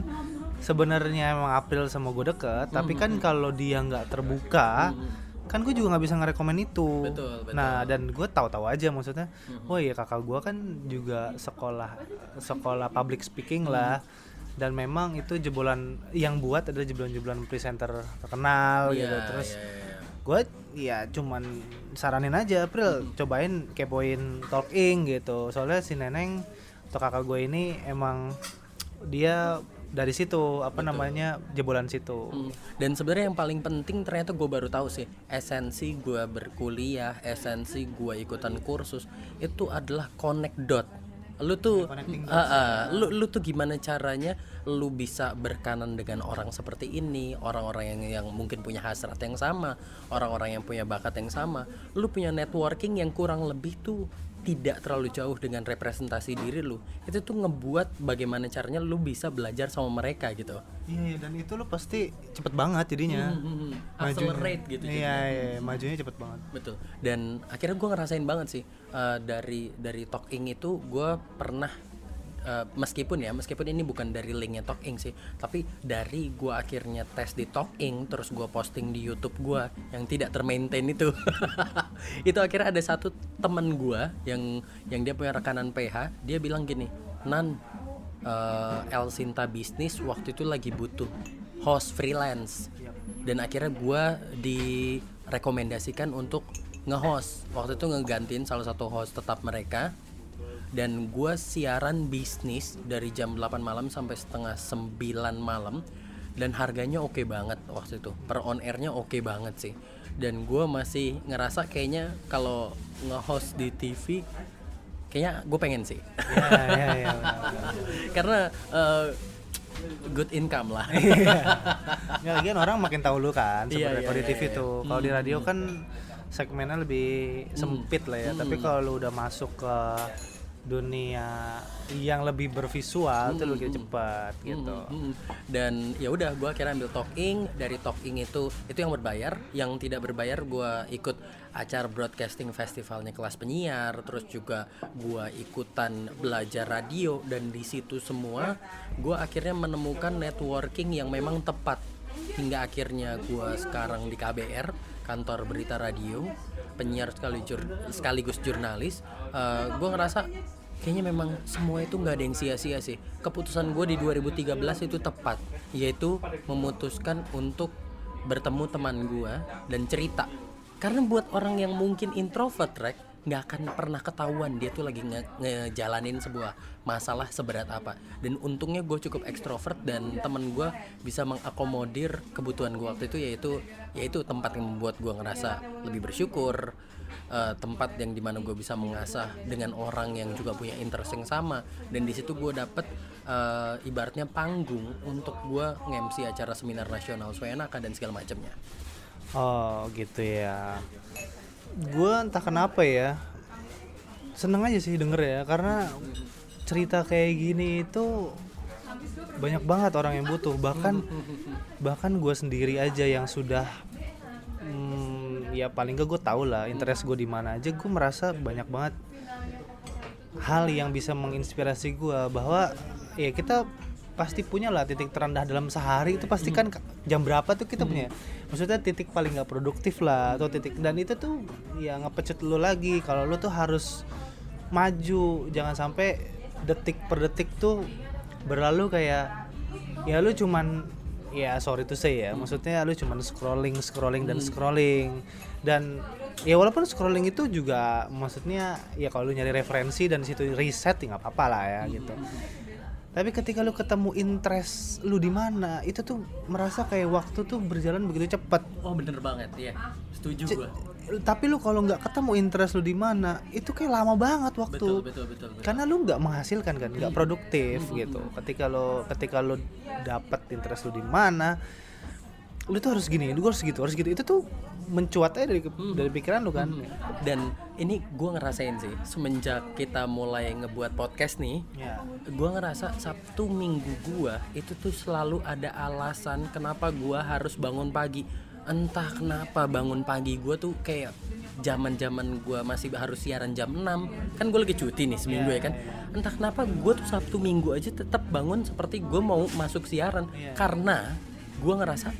sebenarnya emang April sama gue deket, mm-hmm. tapi kan kalau dia nggak terbuka, mm-hmm. kan gue juga nggak bisa ngerekomen itu. Betul, betul. Nah, dan gue tahu-tahu aja maksudnya, mm-hmm. oh iya kakak gue kan juga sekolah sekolah public speaking lah, mm-hmm. dan memang itu jebolan yang buat adalah jebolan-jebolan presenter terkenal yeah, gitu. Terus yeah, yeah. gue ya cuman saranin aja April, mm-hmm. cobain kepoin Talk Inc gitu. Soalnya si Neneng atau kakak gue ini emang dia dari situ apa betul. Namanya jebolan situ. Hmm. Dan sebenarnya yang paling penting ternyata gue baru tahu sih esensi gue berkuliah, esensi gue ikutan kursus itu adalah connect dot. Lu tuh uh, uh, lu lu tuh gimana caranya lu bisa berkanan dengan orang seperti ini, orang-orang yang yang mungkin punya hasrat yang sama, orang-orang yang punya bakat yang sama. Lu punya networking yang kurang lebih tuh tidak terlalu jauh dengan representasi diri lu. Itu tuh ngebuat bagaimana caranya lu bisa belajar sama mereka gitu. Iya, yeah, dan itu lu pasti cepet banget jadinya. Mm, mm, mm. Accelerate gitu. Iya, yeah, iya, yeah, majunya cepet banget. Betul. Dan akhirnya gue ngerasain banget sih uh, dari dari Talk Inc itu gue pernah uh, meskipun ya, meskipun ini bukan dari linknya Talk Inc sih, tapi dari gue akhirnya tes di Talk Inc terus gue posting di YouTube gue yang tidak termaintain itu. Itu akhirnya ada satu teman gua yang yang dia punya rekanan P H, dia bilang gini, Nan, uh, El Sinta Bisnis waktu itu lagi butuh host freelance, dan akhirnya gua direkomendasikan untuk nge-host. Waktu itu ngegantiin salah satu host tetap mereka, dan gua siaran bisnis dari jam delapan malam sampai setengah sembilan malam, dan harganya oke okay banget waktu itu, per on airnya oke okay banget sih. Dan gue masih ngerasa kayaknya kalau nge-host di T V kayaknya gue pengen sih ya, ya, ya, ya. Karena uh, good income lah. Ya, lagian orang makin tahu lu kan sebenarnya ya, ya, di T V ya, ya. Tuh kalau hmm. di radio kan segmennya lebih sempit hmm. lah ya, hmm. tapi kalau lu udah masuk ke dunia yang lebih bervisual hmm, tuh lebih hmm, cepat hmm, gitu. Hmm. Dan ya udah gue akhirnya ambil Talk Inc. Dari Talk Inc itu itu yang berbayar, yang tidak berbayar gue ikut acara broadcasting festivalnya kelas penyiar, terus juga gue ikutan belajar radio, dan di situ semua gue akhirnya menemukan networking yang memang tepat hingga akhirnya gue sekarang di K B R. kantor berita radio, penyiar sekaligus jurnalis, uh, gue ngerasa kayaknya memang semua itu gak ada yang sia-sia sih. Keputusan gue di dua ribu tiga belas itu tepat, yaitu memutuskan untuk bertemu teman gue dan cerita. Karena buat orang yang mungkin introvert, Rek, gak akan pernah ketahuan dia tuh lagi nge- ngejalanin sebuah masalah seberat apa. Dan untungnya gue cukup ekstrovert dan temen gue bisa mengakomodir kebutuhan gue waktu itu, yaitu yaitu tempat yang membuat gue ngerasa lebih bersyukur, Uh, tempat yang dimana gue bisa mengasah dengan orang yang juga punya interest yang sama. Dan di situ gue dapet uh, ibaratnya panggung untuk gue nge-M C acara seminar nasional Swenaka dan segala macamnya. Oh gitu ya. Gue entah kenapa ya, seneng aja sih denger ya, karena cerita kayak gini itu banyak banget orang yang butuh. Bahkan bahkan gue sendiri aja yang sudah hmm, ya paling gak gue tau lah interest gue di mana aja, gue merasa banyak banget hal yang bisa menginspirasi gue, bahwa ya kita pasti punya lah titik terendah dalam sehari itu pasti kan jam berapa tuh kita punya, maksudnya titik paling gak produktif lah atau titik, dan itu tuh ya ngepecut lo lagi kalau lo tuh harus maju, jangan sampai detik per detik tuh berlalu kayak ya lo cuman ya sorry to say ya, maksudnya lu cuma scrolling, scrolling dan scrolling. Dan ya walaupun scrolling itu juga maksudnya ya kalau lu nyari referensi dan situ riset ya nggak apa-apa lah ya gitu. Tapi ketika lu ketemu interest lu di mana, itu tuh merasa kayak waktu tuh berjalan begitu cepat. Oh bener banget ya, setuju C- gua. Tapi lu kalau nggak ketemu interest lu di mana, itu kayak lama banget waktu. Betul, betul, betul, betul. Karena lu nggak menghasilkan kan, nggak produktif gitu. Ketika lu ketika lu dapet interest lu di mana, lu tuh harus gini, lu harus gitu, harus gitu. Itu tuh mencuat aja dari dari pikiran lu kan. Dan ini gue ngerasain sih semenjak kita mulai ngebuat podcast nih, yeah. Gue ngerasa Sabtu Minggu gue itu tuh selalu ada alasan kenapa gue harus bangun pagi. Entah kenapa bangun pagi gue tuh kayak zaman-zaman gue masih harus siaran jam enam. Kan gue lagi cuti nih seminggu yeah, ya kan yeah. Entah kenapa gue tuh Sabtu Minggu aja tetap bangun seperti gue mau masuk siaran yeah. Karena gue ngerasa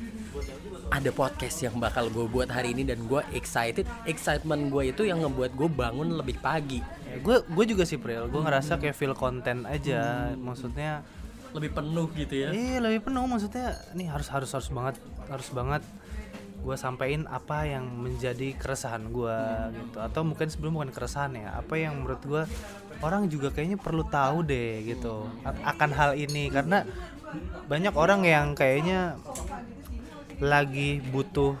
ada podcast yang bakal gue buat hari ini dan gue excited. Excitement gue itu yang ngebuat gue bangun lebih pagi ya, Gue gue juga sih Pril, gue ngerasa kayak feel content aja hmm. Maksudnya lebih penuh gitu ya. Iya lebih penuh, maksudnya nih harus harus harus banget harus banget gue sampein apa yang menjadi keresahan gue hmm. gitu. Atau mungkin sebelum bukan keresahan ya, apa yang menurut gue orang juga kayaknya perlu tahu deh gitu akan hal ini. Karena banyak orang yang kayaknya lagi butuh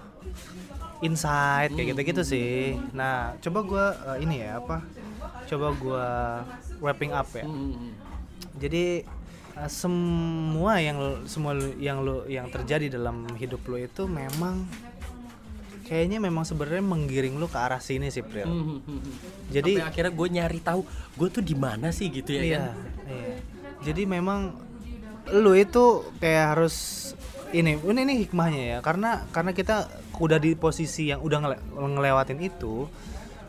insight kayak gitu-gitu sih. Nah coba gue uh, ini ya apa coba gue wrapping up ya. Jadi semua yang lo, semua yang lo yang terjadi dalam hidup lo itu memang kayaknya memang sebenarnya menggiring lo ke arah sini sih Pril. Hmm, hmm, hmm. Jadi sampai akhirnya gue nyari tahu gue tuh di mana sih gitu ya. Iya, kan? Iya. Jadi memang lo itu kayak harus ini ini ini hikmahnya ya, karena karena kita udah di posisi yang udah ngele, ngelewatin itu,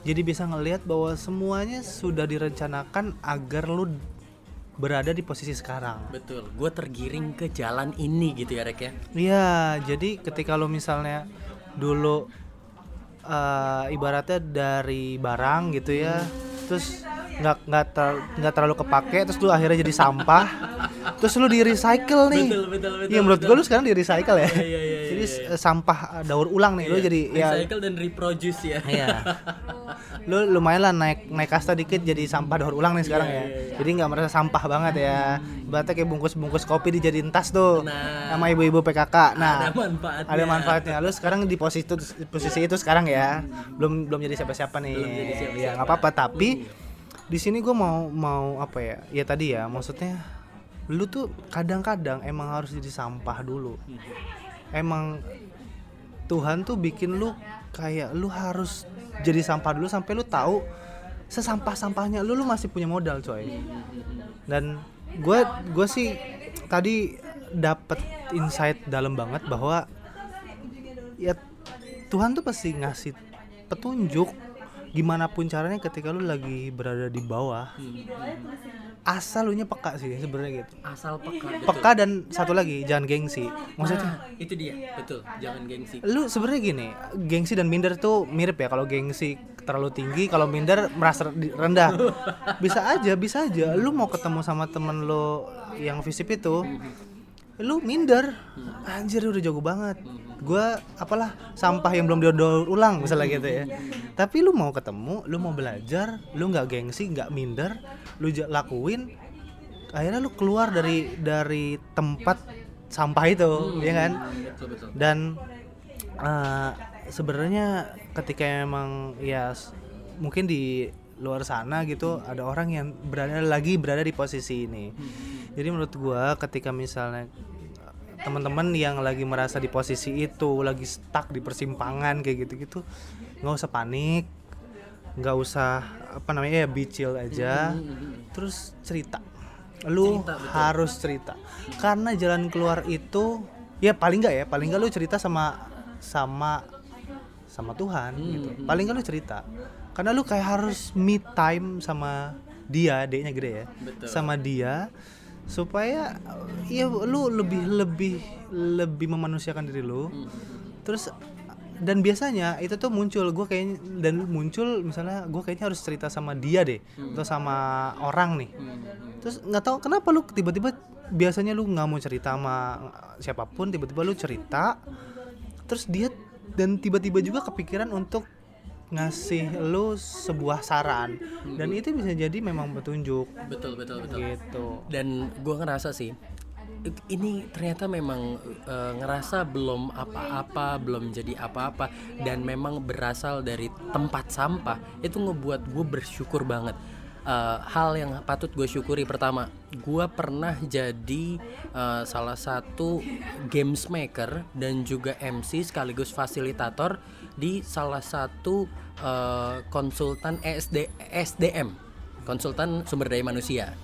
jadi bisa ngelihat bahwa semuanya sudah direncanakan agar lo berada di posisi sekarang. Betul, gue tergiring ke jalan ini gitu ya Rek ya. Iya, jadi ketika lo misalnya dulu uh, ibaratnya dari barang gitu ya, terus nggak nggak ter, nggak terlalu kepake, terus lo akhirnya jadi sampah, terus lo di recycle nih. Betul betul betul. Iya menurut gue lo sekarang di recycle ya. Iya iya iya. Jadi ya, ya. Sampah daur ulang nih ya, lo jadi recycle ya, dan reproduce ya. Iya. Lu lumayan lah naik naik kasta dikit jadi sampah daur ulang nih sekarang yeah, ya yeah, yeah. Jadi nggak merasa sampah banget ya, berarti kayak bungkus-bungkus kopi dijadiin tas tuh nah, sama ibu-ibu P K K. Nah ada manfaatnya, ada manfaatnya. Lu sekarang di posisi itu, posisi itu sekarang ya belum belum jadi siapa-siapa nih, jadi siapa-siapa. Ya nggak apa-apa tapi uh. di sini gue mau mau apa ya ya tadi ya maksudnya lu tuh kadang-kadang emang harus jadi sampah dulu. Emang Tuhan tuh bikin lu kayak lu harus jadi sampah dulu sampai lu tahu sesampah-sampahnya lu lu masih punya modal coy. Dan gue gue sih tadi dapet insight dalam banget bahwa ya Tuhan tuh pasti ngasih petunjuk gimana pun caranya ketika lu lagi berada di bawah. asal lunya peka sih sebenarnya gitu. Asal peka. Betul. Peka dan satu lagi jangan gengsi. Maksudnya nah, itu dia. Betul, jangan gengsi. Lu sebenarnya gini, gengsi dan minder tuh mirip ya. Kalau gengsi terlalu tinggi, kalau minder merasa rendah. Bisa aja, bisa aja lu mau ketemu sama temen lu yang FISIP itu, lu minder. Anjir udah jago banget. Gua apalah sampah yang belum didaur ulang misalnya gitu ya. Tapi lu mau ketemu, lu mau belajar, lu enggak gengsi, enggak minder, lu lakuin, akhirnya lu keluar dari dari tempat sampah itu, hmm, ya kan? Betul, betul. Dan uh, sebenarnya ketika emang ya mungkin di luar sana gitu hmm. ada orang yang berada lagi berada di posisi ini. Hmm. Jadi menurut gua ketika misalnya teman-teman yang lagi merasa di posisi itu, lagi stuck di persimpangan kayak gitu-gitu, nggak usah panik, nggak usah apa namanya ya, be chill aja, mm-hmm. terus cerita, lu cerita, harus cerita, karena jalan keluar itu ya paling nggak ya, paling nggak lu cerita sama sama sama Tuhan, mm-hmm. gitu, paling nggak lu cerita, karena lu kayak harus me time sama dia, D-nya gede ya, betul. Sama dia. Supaya ya lu lebih lebih lebih memanusiakan diri lu. Terus dan biasanya itu tuh muncul gue kayaknya dan muncul misalnya gue kayaknya harus cerita sama dia deh atau sama orang nih. Terus nggak tahu kenapa lu tiba-tiba biasanya lu nggak mau cerita sama siapapun, tiba-tiba lu cerita. Terus dia dan tiba-tiba juga kepikiran untuk ngasih lu sebuah saran dan itu bisa jadi memang petunjuk. Betul betul betul. Gitu. Dan gua ngerasa sih ini ternyata memang e, ngerasa belum apa-apa, belum jadi apa-apa dan memang berasal dari tempat sampah. Itu ngebuat gua bersyukur banget. Uh, hal yang patut gue syukuri pertama, gue pernah jadi uh, salah satu games maker dan juga M C sekaligus fasilitator di salah satu uh, konsultan E S D, S D M, konsultan sumber daya manusia,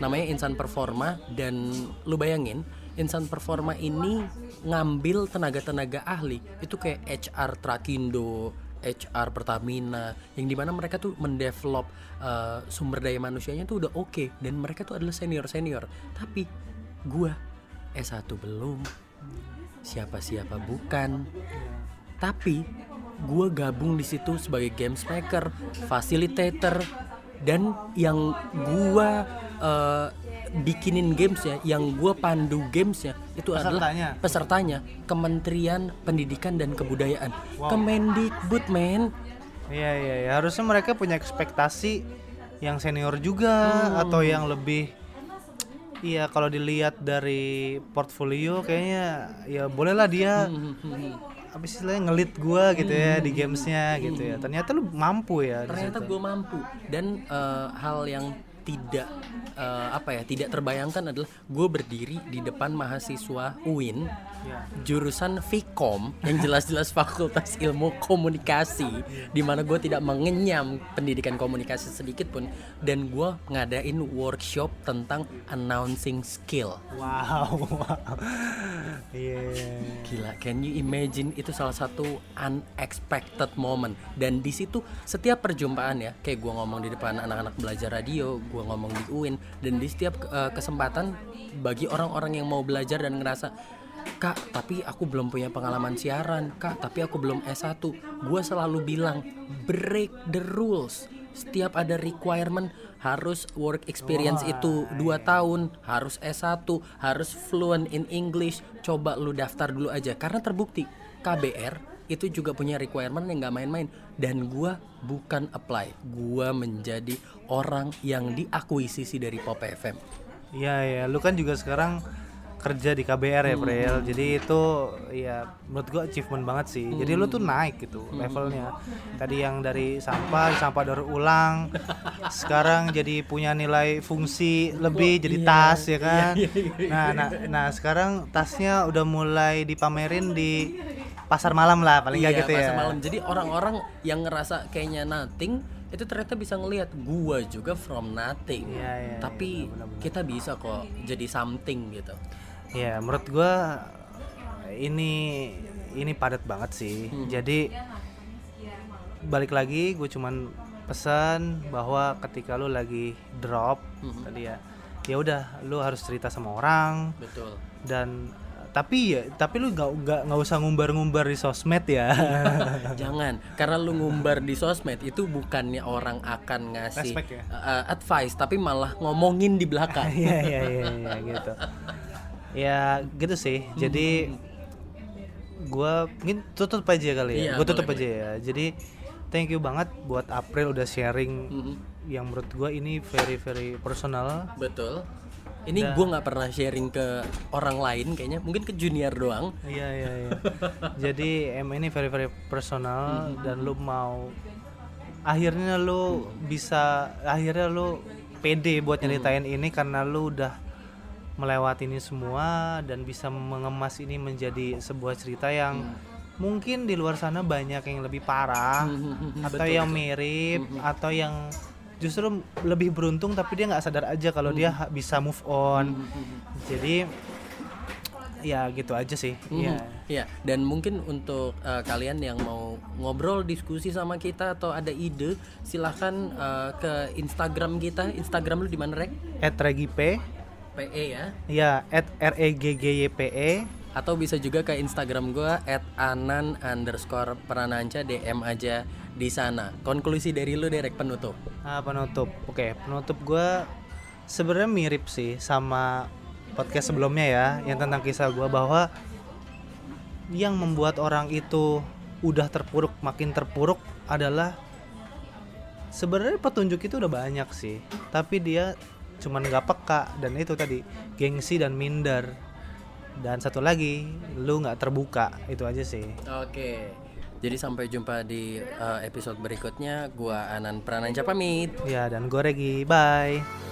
namanya Insan Performa. Dan lu bayangin Insan Performa ini ngambil tenaga-tenaga ahli itu kayak H R Trakindo, H R Pertamina, yang dimana mereka tuh mendevelop uh, sumber daya manusianya tuh udah oke, okay, dan mereka tuh adalah senior-senior. Tapi gua S satu belum, siapa-siapa bukan. Tapi gua gabung di situ sebagai games maker, facilitator, dan yang gua uh, bikinin gamesnya, yang gue pandu gamesnya itu pesertanya. Adalah pesertanya Kementerian Pendidikan dan Kebudayaan, wow. Kemendikbud men. Iya iya ya. Harusnya mereka punya ekspektasi yang senior juga hmm. atau yang lebih. Iya kalau dilihat dari portfolio kayaknya ya bolehlah dia hmm, hmm, hmm. apa istilahnya ngelit gue gitu ya hmm. di gamesnya hmm. gitu ya. Ternyata lu mampu ya. Ternyata gue mampu dan uh, hal yang tidak uh, apa ya tidak terbayangkan adalah gue berdiri di depan mahasiswa U I N jurusan Vkom yang jelas-jelas Fakultas Ilmu Komunikasi, di mana gue tidak mengenyam pendidikan komunikasi sedikit pun, dan gue ngadain workshop tentang announcing skill. Wow, wow. Yeah. Gila, can you imagine, itu salah satu unexpected moment. Dan di situ setiap perjumpaan ya kayak gue ngomong di depan anak-anak belajar radio, gue ngomong di U I N, dan di setiap uh, kesempatan bagi orang-orang yang mau belajar dan ngerasa kak tapi aku belum punya pengalaman siaran, kak tapi aku belum S satu, gue selalu bilang break the rules. Setiap ada requirement harus work experience oh, itu dua tahun, harus S satu, harus fluent in English, coba lu daftar dulu aja. Karena terbukti K B R itu juga punya requirement yang gak main-main. Dan gue bukan apply, gue menjadi orang yang diakuisisi dari Pop F M. Iya ya, lu kan juga sekarang kerja di K B R ya hmm. Prel, jadi itu ya menurut gue achievement banget sih. hmm. Jadi lu tuh naik gitu hmm. levelnya. Tadi yang dari sampah, sampah daur ulang sekarang jadi punya nilai fungsi lebih, oh, jadi iya, tas ya kan. iya, iya, iya. Nah, nah, nah sekarang tasnya udah mulai dipamerin di pasar malam lah paling nggak iya, gitu ya. Pasar malam. Jadi orang-orang yang ngerasa kayaknya nothing itu ternyata bisa ngelihat gua juga from nothing. Iya, iya, tapi iya, bener-bener. Kita bisa kok jadi something gitu. Ya menurut gua ini ini padat banget sih. Hmm. Jadi balik lagi, gua cuman pesan bahwa ketika lu lagi drop mm-hmm. tadi ya, ya udah lu harus cerita sama orang. Betul. Dan tapi ya, tapi lu nggak nggak nggak usah ngumbar-ngumbar di sosmed ya. Jangan, karena lu ngumbar di sosmed itu bukannya orang akan ngasih ya? uh, advice, tapi malah ngomongin di belakang. Iya iya iya gitu. Ya gitu sih. Jadi gue mungkin tutup aja kali ya. Iya, gue tutup aja ya. Jadi thank you banget buat April udah sharing mm-hmm. yang menurut gue ini very very personal. Betul. Ini nah. gue nggak pernah sharing ke orang lain kayaknya, mungkin ke junior doang. Iya iya iya. Jadi em ini very very personal mm-hmm. dan lu mau akhirnya lu mm-hmm. bisa akhirnya lu pede buat nyeritain mm-hmm. ini karena lu udah melewati ini semua dan bisa mengemas ini menjadi sebuah cerita yang mm-hmm. mungkin di luar sana banyak yang lebih parah mm-hmm. atau betul, yang betul. mirip mm-hmm. atau yang justru lebih beruntung tapi dia nggak sadar aja kalau hmm. dia bisa move on. Hmm. Jadi ya gitu aja sih. Iya. Hmm. Ya, dan mungkin untuk uh, kalian yang mau ngobrol, diskusi sama kita atau ada ide, silakan uh, ke Instagram kita. Instagram lu di mana, Reg? et regi p pe ya. Iya, et reggype. Atau bisa juga ke Instagram gua et anan underscore pranaja, D M aja di sana. Konklusi dari lu, Derek, penutup. Ah, penutup. Oke, okay, penutup gua sebenarnya mirip sih sama podcast sebelumnya ya, yang tentang kisah gua bahwa yang membuat orang itu udah terpuruk, makin terpuruk adalah sebenarnya petunjuk itu udah banyak sih, tapi dia cuman enggak peka, dan itu tadi gengsi dan minder. Dan satu lagi, lu nggak terbuka, itu aja sih. Oke, jadi sampai jumpa di uh, episode berikutnya. Gua Anan Pranaja pamit. Ya, dan gua Regi, bye.